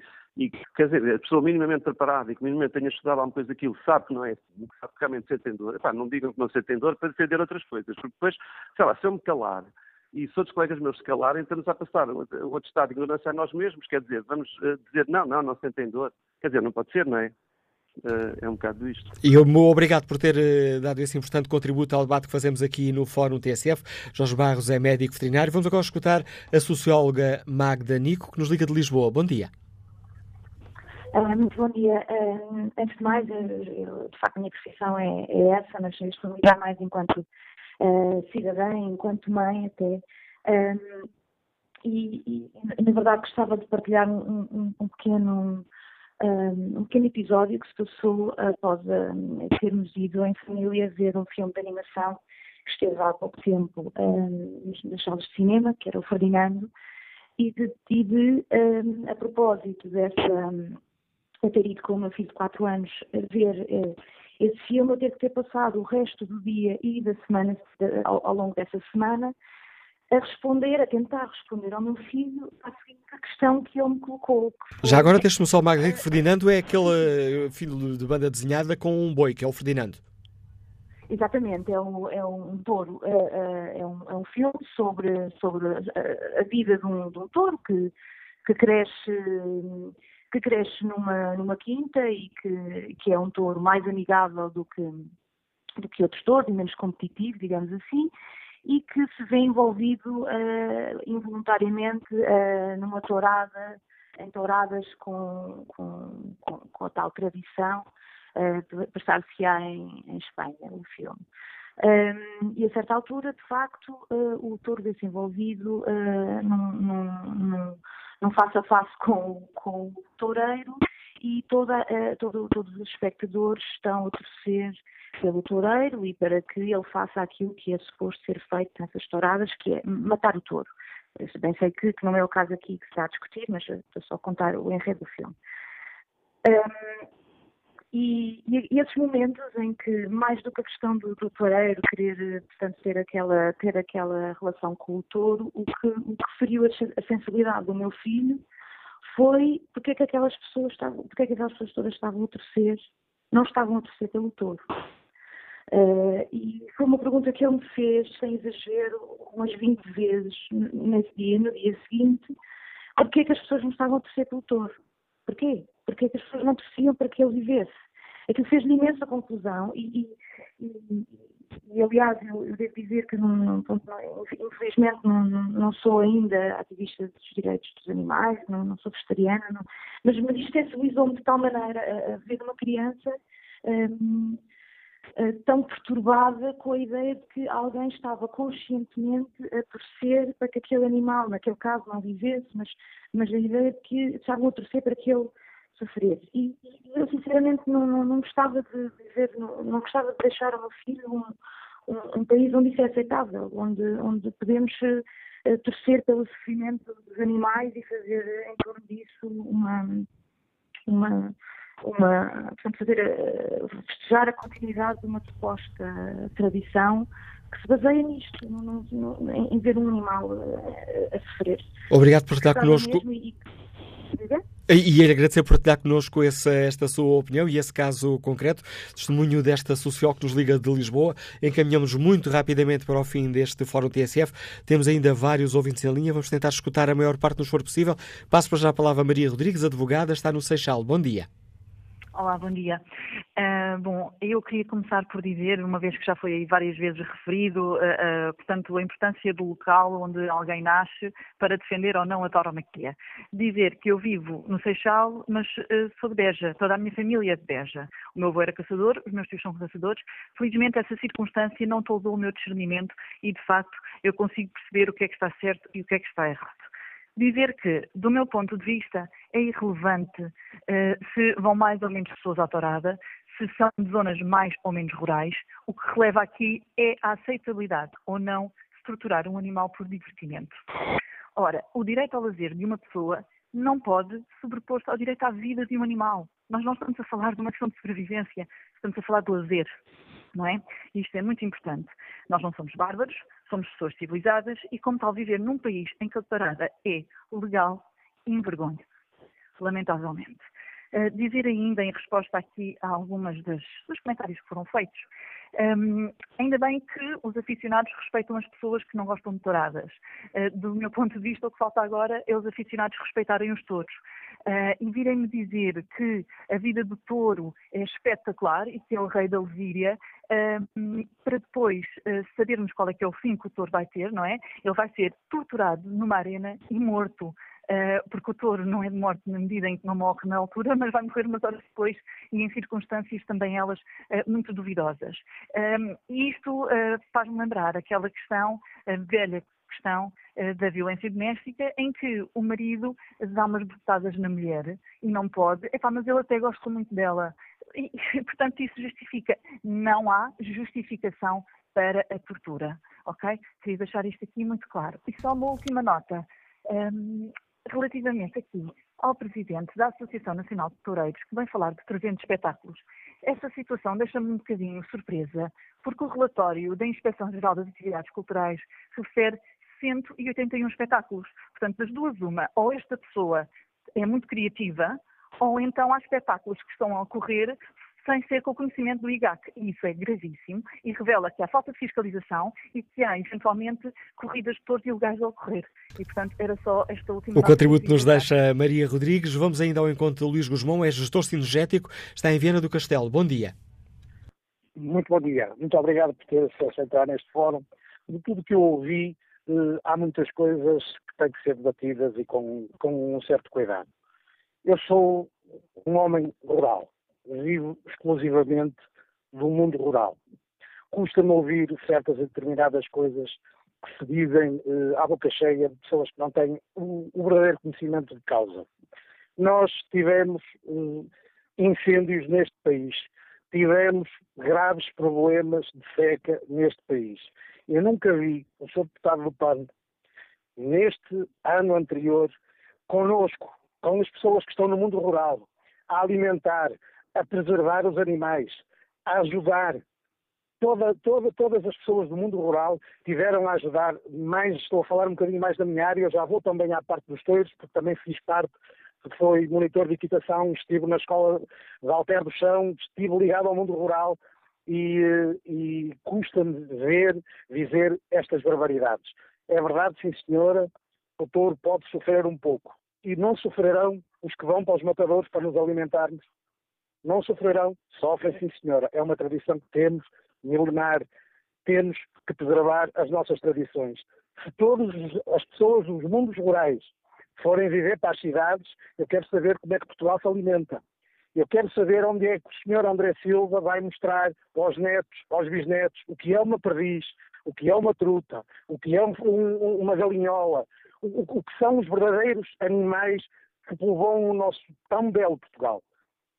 quer dizer, a pessoa minimamente preparada e que minimamente tenha estudado alguma coisa daquilo, sabe que não é assim, sabe que realmente sentem dor. Não digam que não sentem dor para defender outras coisas, porque depois, se eu me calar e se outros colegas meus se calarem, estamos a passar outro estado de ignorância a nós mesmos, quer dizer, vamos dizer, não sentem dor. Quer dizer, não pode ser, não é? É um bocado isto. E obrigado por ter dado esse importante contributo ao debate que fazemos aqui no Fórum TSF. Jorge Barros é médico veterinário. Vamos agora escutar a socióloga Magda Nico, que nos liga de Lisboa. Bom dia. Muito bom dia. Antes de mais, eu, de facto, a minha profissão é essa, mas eu estou a ligar mais enquanto cidadã, enquanto mãe até. E, na verdade, gostava de partilhar um pequeno episódio que se passou após termos ido em família ver um filme de animação que esteve há pouco tempo nas salas de cinema, que era o Ferdinando, e a propósito dessa ter ido com o meu filho de 4 anos ver esse filme, eu teve que ter passado o resto do dia e da semana, ao longo dessa semana, a tentar responder ao meu filho à seguinte questão que ele me colocou. Já agora deixe-me só, Magda, que Ferdinando é aquele filho de banda desenhada com um boi, que é o Ferdinando. Exatamente, é um touro. É um filme sobre a vida de um touro que cresce numa quinta e que é um touro mais amigável do que outros touros, menos competitivo, digamos assim, e que se vê envolvido involuntariamente numa tourada, em touradas com a tal tradição de passar-se-á em Espanha, no filme. E a certa altura, de facto, o touro vê-se envolvido num face a face com o toureiro e todos os espectadores estão a torcer pelo toureiro e para que ele faça aquilo que é suposto ser feito nessas touradas, que é matar o touro. Eu bem sei que não é o caso aqui que se está a discutir, mas estou só a contar o enredo do filme. E esses momentos em que, mais do que a questão do toureiro querer, portanto, ter aquela relação com o touro, o que feriu a sensibilidade do meu filho foi porque é que aquelas pessoas todas estavam a torcer, não estavam a torcer pelo touro. E foi uma pergunta que ele me fez, sem exagero, umas 20 vezes nesse dia, no dia seguinte, porque é que as pessoas não estavam a torcer pelo touro? Porquê? Porque é que as pessoas não torciam para que ele vivesse? Aquilo fez-lhe imensa conclusão e aliás, eu devo dizer que, infelizmente, não sou ainda ativista dos direitos dos animais, não sou vegetariana, mas isto sensibilizou-me de tal maneira a ver uma criança tão perturbada com a ideia de que alguém estava conscientemente a torcer para que aquele animal, naquele caso, não vivesse, mas a ideia de que estavam a torcer para que ele sofresse. E eu, sinceramente, não gostava de viver, não gostava de deixar ao meu filho um país onde isso é aceitável, onde podemos torcer pelo sofrimento dos animais e fazer em torno disso portanto, festejar a continuidade de uma suposta tradição que se baseia nisto, em ver um animal a sofrer. Obrigado por estar connosco. E agradecer por partilhar connosco esta sua opinião e esse caso concreto, testemunho desta social que nos liga de Lisboa. Encaminhamos muito rapidamente para o fim deste Fórum TSF. Temos ainda vários ouvintes em linha. Vamos tentar escutar a maior parte nos for possível. Passo para já a palavra a Maria Rodrigues, advogada, está no Seixal. Bom dia. Olá, bom dia. Bom, eu queria começar por dizer, uma vez que já foi aí várias vezes referido, portanto, a importância do local onde alguém nasce para defender ou não a tauromaquia. Dizer que eu vivo no Seixal, mas sou de Beja, toda a minha família é de Beja. O meu avô era caçador, os meus tios são caçadores. Felizmente, essa circunstância não toldou o meu discernimento e, de facto, eu consigo perceber o que é que está certo e o que é que está errado. Dizer que, do meu ponto de vista, é irrelevante se vão mais ou menos pessoas à tourada, se são de zonas mais ou menos rurais. O que releva aqui é a aceitabilidade ou não de torturar um animal por divertimento. Ora, o direito ao lazer de uma pessoa não pode sobrepor-se ao direito à vida de um animal. Nós não estamos a falar de uma questão de sobrevivência, estamos a falar de lazer, não é? Isto é muito importante. Nós não somos bárbaros, somos pessoas civilizadas e, como tal, viver num país em que a parada é legal e envergonha, lamentavelmente. Dizer ainda, em resposta aqui a algumas dos comentários que foram feitos, ainda bem que os aficionados respeitam as pessoas que não gostam de touradas. Do meu ponto de vista, o que falta agora é os aficionados respeitarem os touros. E virem-me dizer que a vida do touro é espetacular e que é o rei da Lusíria, para depois sabermos qual é que é o fim que o touro vai ter, não é? Ele vai ser torturado numa arena e morto. Porque o touro não é de morte na medida em que não morre na altura, mas vai morrer umas horas depois e em circunstâncias também elas muito duvidosas. E isto faz-me lembrar aquela questão, a velha questão da violência doméstica, em que o marido dá umas bofetadas na mulher e não pode. Mas ele até gosta muito dela. E, portanto, isso justifica. Não há justificação para a tortura. Ok? Queria deixar isto aqui muito claro. E só uma última nota. Relativamente aqui ao presidente da Associação Nacional de Toureiros, que vem falar de 300 espetáculos, essa situação deixa-me um bocadinho surpresa, porque o relatório da Inspeção Geral de Atividades Culturais refere 181 espetáculos. Portanto, das duas uma, ou esta pessoa é muito criativa, ou então há espetáculos que estão a ocorrer sem ser com o conhecimento do IGAC. E isso é gravíssimo e revela que há falta de fiscalização e que há, eventualmente, corridas de touros ilegais a ocorrer. E, portanto, era só esta última... O contributo nos deixa Maria Rodrigues. Vamos ainda ao encontro de Luís Guzmão, é gestor cinegético, está em Viana do Castelo. Bom dia. Muito bom dia. Muito obrigado por ter-se aceitado neste fórum. De tudo que eu ouvi, há muitas coisas que têm que ser debatidas e com um certo cuidado. Eu sou um homem rural. Vivo exclusivamente do mundo rural. Custa-me ouvir certas e determinadas coisas que se dizem à boca cheia de pessoas que não têm o verdadeiro conhecimento de causa. Nós tivemos incêndios neste país tivemos graves problemas de seca neste país. Eu nunca vi o Sr. Deputado do PAN, neste ano anterior, connosco, com as pessoas que estão no mundo rural, a alimentar, a preservar os animais, a ajudar. Todas as pessoas do mundo rural tiveram a ajudar mais, estou a falar um bocadinho mais da minha área, eu já vou também à parte dos touros, porque também fiz parte, fui monitor de equitação, estive na escola de Alter do Chão, estive ligado ao mundo rural e custa-me dizer estas barbaridades. É verdade, sim senhora, o touro pode sofrer um pouco e não sofrerão os que vão para os matadores para nos alimentarmos. Não sofrerão, sofrem sim senhora, é uma tradição que temos, milenar, temos que preservar as nossas tradições. Se todas as pessoas dos mundos rurais forem viver para as cidades, eu quero saber como é que Portugal se alimenta. Eu quero saber onde é que o senhor André Silva vai mostrar aos netos, aos bisnetos, o que é uma perdiz, o que é uma truta, o que é uma galinhola, o que são os verdadeiros animais que povoam o nosso tão belo Portugal.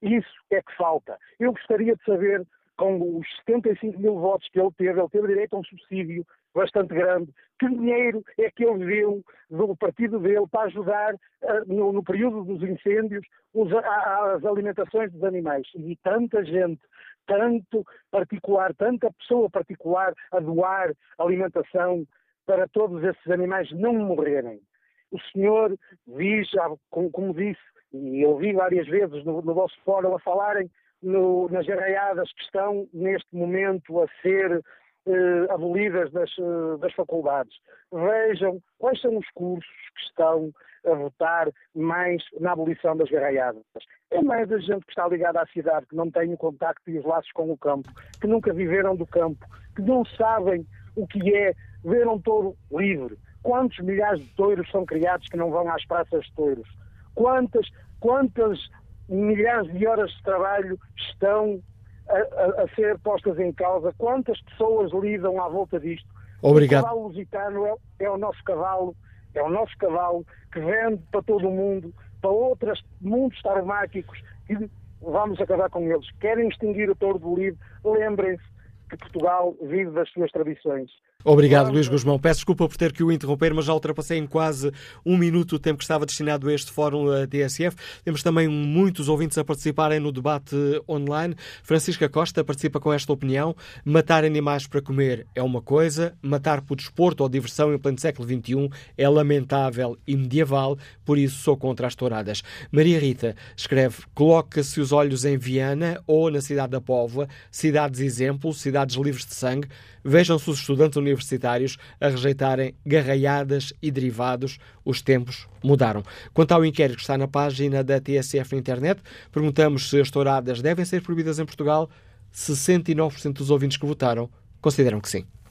Isso é que falta. Eu gostaria de saber, com os 75 mil votos que ele teve direito a um subsídio bastante grande. Que dinheiro é que ele deu do partido dele para ajudar, no período dos incêndios, as alimentações dos animais? E tanta gente, tanto particular, tanta pessoa particular a doar alimentação para todos esses animais não morrerem. O senhor diz, como disse, e eu vi várias vezes no vosso fórum a falarem, nas arraiadas que estão neste momento a ser abolidas das faculdades. Vejam quais são os cursos que estão a votar mais na abolição das arraiadas. É mais a gente que está ligada à cidade, que não tem o contacto e os laços com o campo, que nunca viveram do campo, que não sabem o que é ver um touro livre. Quantos milhares de touros são criados que não vão às praças de touros? Quantas milhares de horas de trabalho estão a ser postas em causa. Quantas pessoas lidam à volta disto? Obrigado. O cavalo lusitano é o nosso cavalo, é o nosso cavalo que vende para todo o mundo, para outros mundos tauromáquicos, e vamos acabar com eles. Querem extinguir o touro do livro? Lembrem-se que Portugal vive das suas tradições. Obrigado, Luís Guzmão. Peço desculpa por ter que o interromper, mas já ultrapassei em quase um minuto o tempo que estava destinado a este fórum da TSF. Temos também muitos ouvintes a participarem no debate online. Francisca Costa participa com esta opinião. Matar animais para comer é uma coisa, matar por desporto ou diversão em pleno século XXI é lamentável e medieval, por isso sou contra as touradas. Maria Rita escreve, coloca-se os olhos em Viana ou na cidade da Póvoa, cidades exemplo, cidades livres de sangue. Vejam-se os estudantes universitários a rejeitarem garraiadas e derivados. Os tempos mudaram. Quanto ao inquérito que está na página da TSF na internet, perguntamos se as touradas devem ser proibidas em Portugal. 69% dos ouvintes que votaram consideram que sim.